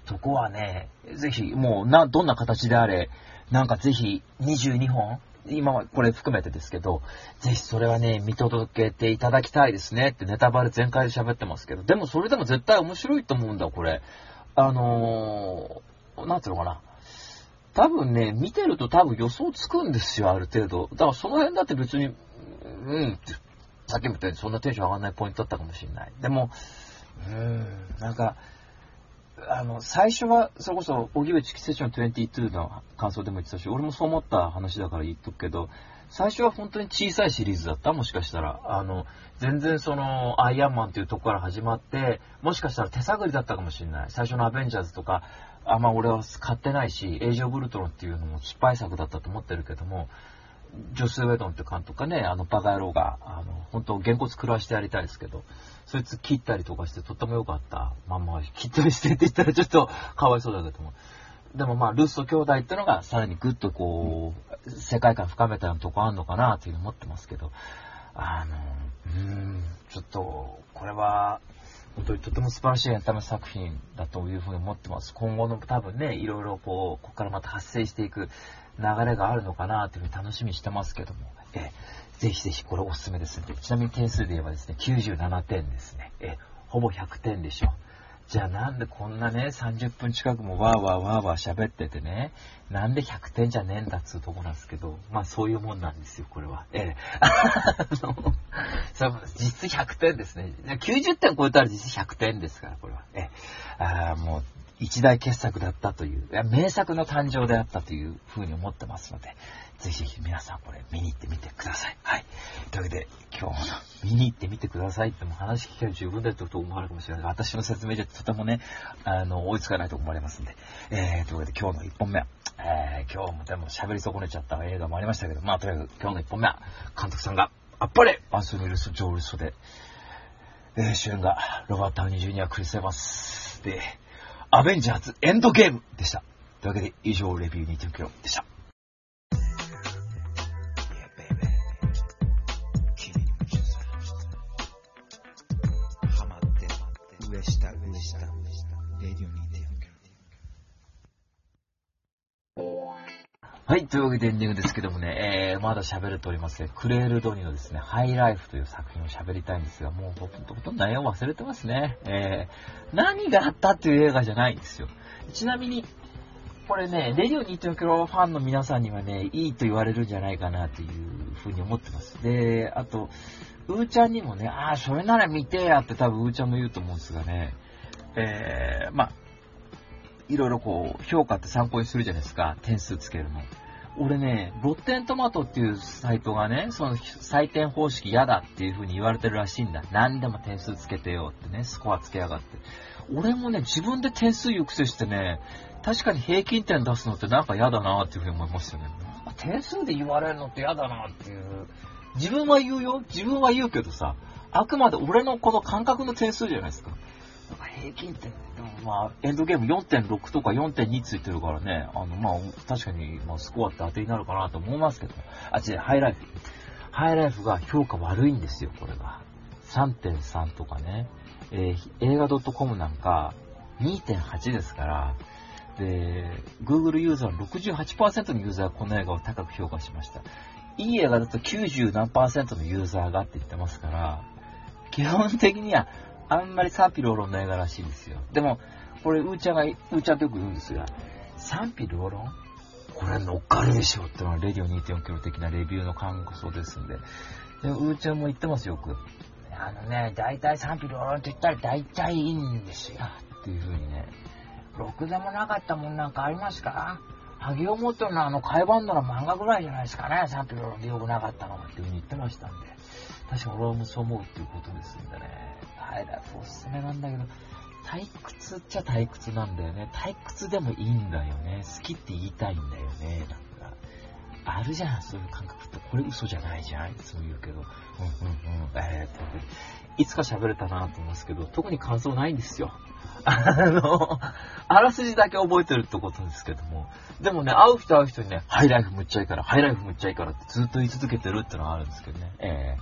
とこはね、ぜひもうなどんな形であれ、なんかぜひにじゅうにほん、今はこれ含めてですけど、ぜひそれはね見届けていただきたいですねってネタバレ全開で喋ってますけど、でもそれでも絶対面白いと思うんだこれ。あのー、なんていうのかな。多分ね、見てると多分予想つくんですよ、ある程度。だからその辺だって別に、うん、さっきみたいにそんなテンション上がらないポイントだったかもしれない。でも、うーん、なんか、あの、最初は、それこそ、荻上チキセッションにじゅうにの感想でも言ってたし、俺もそう思った話だから言っとくけど、最初は本当に小さいシリーズだったもしかしたら。あの、全然その、アイアンマンというとこから始まって、もしかしたら手探りだったかもしれない。最初のアベンジャーズとか、あんま俺は買ってないし、エイジ・オブ・ウルトロンっていうのも失敗作だったと思ってるけども、ジョス・ウェドンって監督がね、あのバカ野郎が、あの、本当、げんこつ食らわしてやりたいですけど、そいつ切ったりとかしてとっても良かった。まあまあ、切ったりしてって言ったらちょっとかわいそうだけども。でもまあ、ルッソ兄弟ってのがさらにグッとこう、世界観深めたようなとこあんのかなっていうの思ってますけど、あの、うーん、ちょっと、これは、本当にとても素晴らしいエンタメ作品だというふうに思ってます。今後の多分ね、いろいろこう、ここからまた発生していく流れがあるのかなというふうに楽しみにしてますけども、えぜひぜひこれおすすめですね。ちなみに点数で言えばですね、きゅうじゅうななてんですね。えほぼひゃくてんでしょ。じゃあなんでこんなね、さんじゅっぷん近くもわーわーわーわー喋っててね、なんでひゃくてんじゃねえんだっつうとこなんですけど、まあそういうもんなんですよ、これは。ええ。あの、実ひゃくてんですね。きゅうじゅってん超えたら実ひゃくてんですから、これは。ええ。ああ、もう一大傑作だったという、いや名作の誕生であったというふうに思ってますので、ぜひぜひ皆さんこれ見に行ってみてください。はい。というわけで、今日の見に行ってみてくださいっても話聞けば十分だと思われるかもしれないが、私の説明じゃとてもね、あの、追いつかないと思われますんで。えー、というわけで今日のいっぽんめは、えー、今日もでも喋り損ねちゃった映画もありましたけど、まあとりあえず今日のいっぽんめは、監督さんが、あっぱれアンソニー・ウィルス・ジョー・ウィルソで、えー、主演がロバート・ダウニー・ジュニア・クリス・エヴァンスで、アベンジャーズエンドゲームでした。というわけで以上レビュー にてんきゅう キロでした。はい、というわけでエンディングですけどもね、えー、まだ喋れておりません、ね、クレール・ドニのですね、ハイライフという作品を喋りたいんですが、もうほとんど内容忘れてますね、えー、何があったっていう映画じゃないんですよ。ちなみに、これね、レディオ にてんご キロファンの皆さんにはね、いいと言われるんじゃないかなというふうに思ってます。で、あと、うーちゃんにもね、あー、それなら見てやって多分うーちゃんも言うと思うんですがね、えー、まあ、いろいろこう評価って参考にするじゃないですか、点数つけるの。俺ね、ロッテントマトっていうサイトがね、その採点方式嫌だっていう風に言われてるらしいんだ。何でも点数つけてよってね、スコアつけやがって。俺もね、自分で点数抑制してね、確かに平均点出すのってなんか嫌だなっていう風に思いますよね。点数で言われるのって嫌だなっていう。自分は言うよ、自分は言うけどさ、あくまで俺のこの感覚の点数じゃないですか。平均点、でもまあエンドゲーム よんてんろく とか よんてんに ついてるからね、あのまあ確かにまあスコアって当てになるかなと思いますけど、あ、違う、ハイライフハイライフが評価悪いんですよ。これが さんてんさん とかね、えー、映画 .com なんか にてんはち ですから。で Google ユーザーの ろくじゅうはちパーセント のユーザーがこの映画を高く評価しました。いい映画だときゅうじゅう何パーセントのユーザーがって言ってますから、基本的にはあんまり賛否両論の映画らしいんですよ。でも、これ、うーちゃんが、うーちゃんとよく言うんですが、賛否両論これ乗っかるでしょってのは、レディオ にてんご キロ的なレビューの感想ですんで。で、うーちゃんも言ってますよ、よく。あのね、大体賛否両論って言ったら大体いいんですよ。っていう風にね。ろくでもなかったもんなんかありますか？萩尾元のあの海バンドの漫画ぐらいじゃないですかね、賛否両方なかったのっていうふうに言ってましたんで、確かに俺もそう思うっていうことですんでね、はい、だおすすめなんだけど、退屈っちゃ退屈なんだよね。退屈でもいいんだよね、好きって言いたいんだよね、なんかあるじゃん、そういう感覚って。これ嘘じゃないじゃん、いつも言うけど、うんうんうん、えーっていつか喋れたなと思うんですけど、特に感想ないんですよ。あの、あらすじだけ覚えてるってことですけども、でもね、会う人会う人にね、ハイライフむっちゃいいから、ハイライフむっちゃいいからってずっと言い続けてるってのはあるんですけどね。え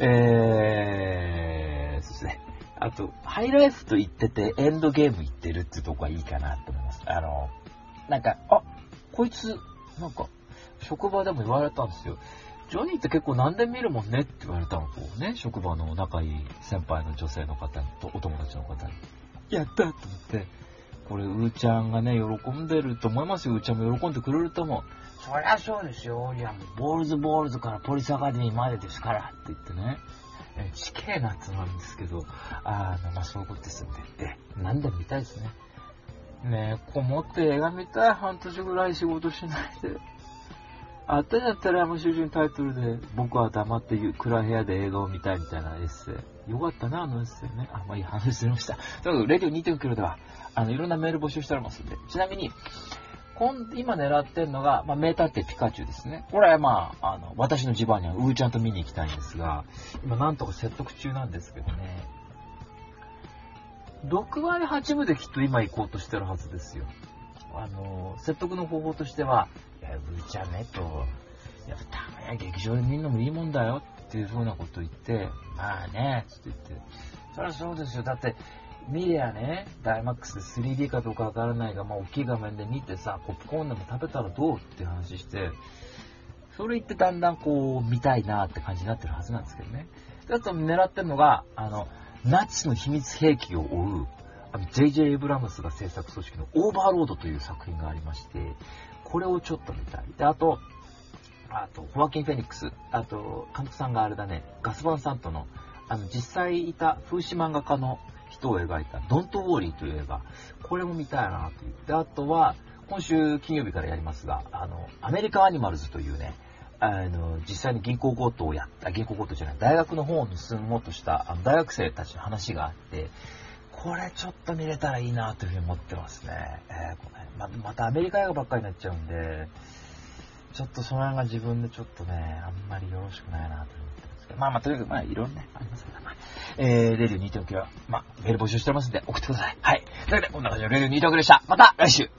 ー、えー、そうですね。あと、ハイライフと言ってて、エンドゲーム言ってるってとこはいいかなと思います。あの、なんか、あ、こいつ、なんか、職場でも言われたんですよ。ジョニーって結構何で見るもんねって言われたのこうね、職場の仲いい先輩の女性の方とお友達の方に。やったと思って、これ、うーちゃんがね、喜んでると思いますよ。うーちゃんも喜んでくれると思う。そりゃそうですよ。いや、ボールズボールズからポリスアカデミーまでですからって言ってね、地形なんてのあるんですけど、あー、まあそういうことですよね。え、なんで見たいですね。ねえ、こもって映画見たい。半年ぐらい仕事しないで。あったんだったら、もう主人タイトルで、僕は黙って暗い部屋で映画を見たいみたいなエッセイ。よかったな、あのエッセイね。あ、まあいい話しました。とにかく、レディオ にてんごキロでは、あの、いろんなメール募集しておりますんで。ちなみに、今、今狙ってるのが、まあ、名探偵ピカチュウですね。これはまあ、あの、私の地盤には、うーちゃんと見に行きたいんですが、今なんとか説得中なんですけどね。ろくわりはちぶできっと今行こうとしてるはずですよ。あの、説得の方法としては、うーちゃんねと、やっぱたまに劇場で見るのもいいもんだよっていうふうなこと言って、まあね、つって言って、そりゃそうですよ。だって、見りゃね、ダイマックスで スリーディー かどうかわからないが、まあ大きい画面で見てさ、ポップコーンでも食べたらどうって話して、それ言ってだんだんこう、見たいなって感じになってるはずなんですけどね。あと狙ってるのが、あの、ナチスの秘密兵器を追う、ジェイジェイ エブラムスが制作組織のオーバーロードという作品がありまして、これをちょっと見たい。で、あと、あと、ホワキン・フェニックス、あと、監督さんがあれだね、ガスバン・サントの、あの、実際いた風刺漫画家の人を描いた、ドント・ウォーリーという映画、これも見たいなという。で、あとは、今週金曜日からやりますが、あの、アメリカ・アニマルズというね、あの、実際に銀行強盗をやった、銀行強盗じゃない、大学の本を盗もうとした、あの大学生たちの話があって、これちょっと見れたらいいなというふうに思ってますね。えー、この辺 ま, またアメリカ映画ばっかりになっちゃうんで、ちょっとその辺が自分でちょっとね、あんまりよろしくないなと思ってますけど、まあまあとにかくまあいろんなね、ありますから、まあ、えー、レディオ にてんごキロ、まあメール募集しておりますんで送ってください。はい。というわけでこんな感じのレディオ にてんごキロでした。また来週。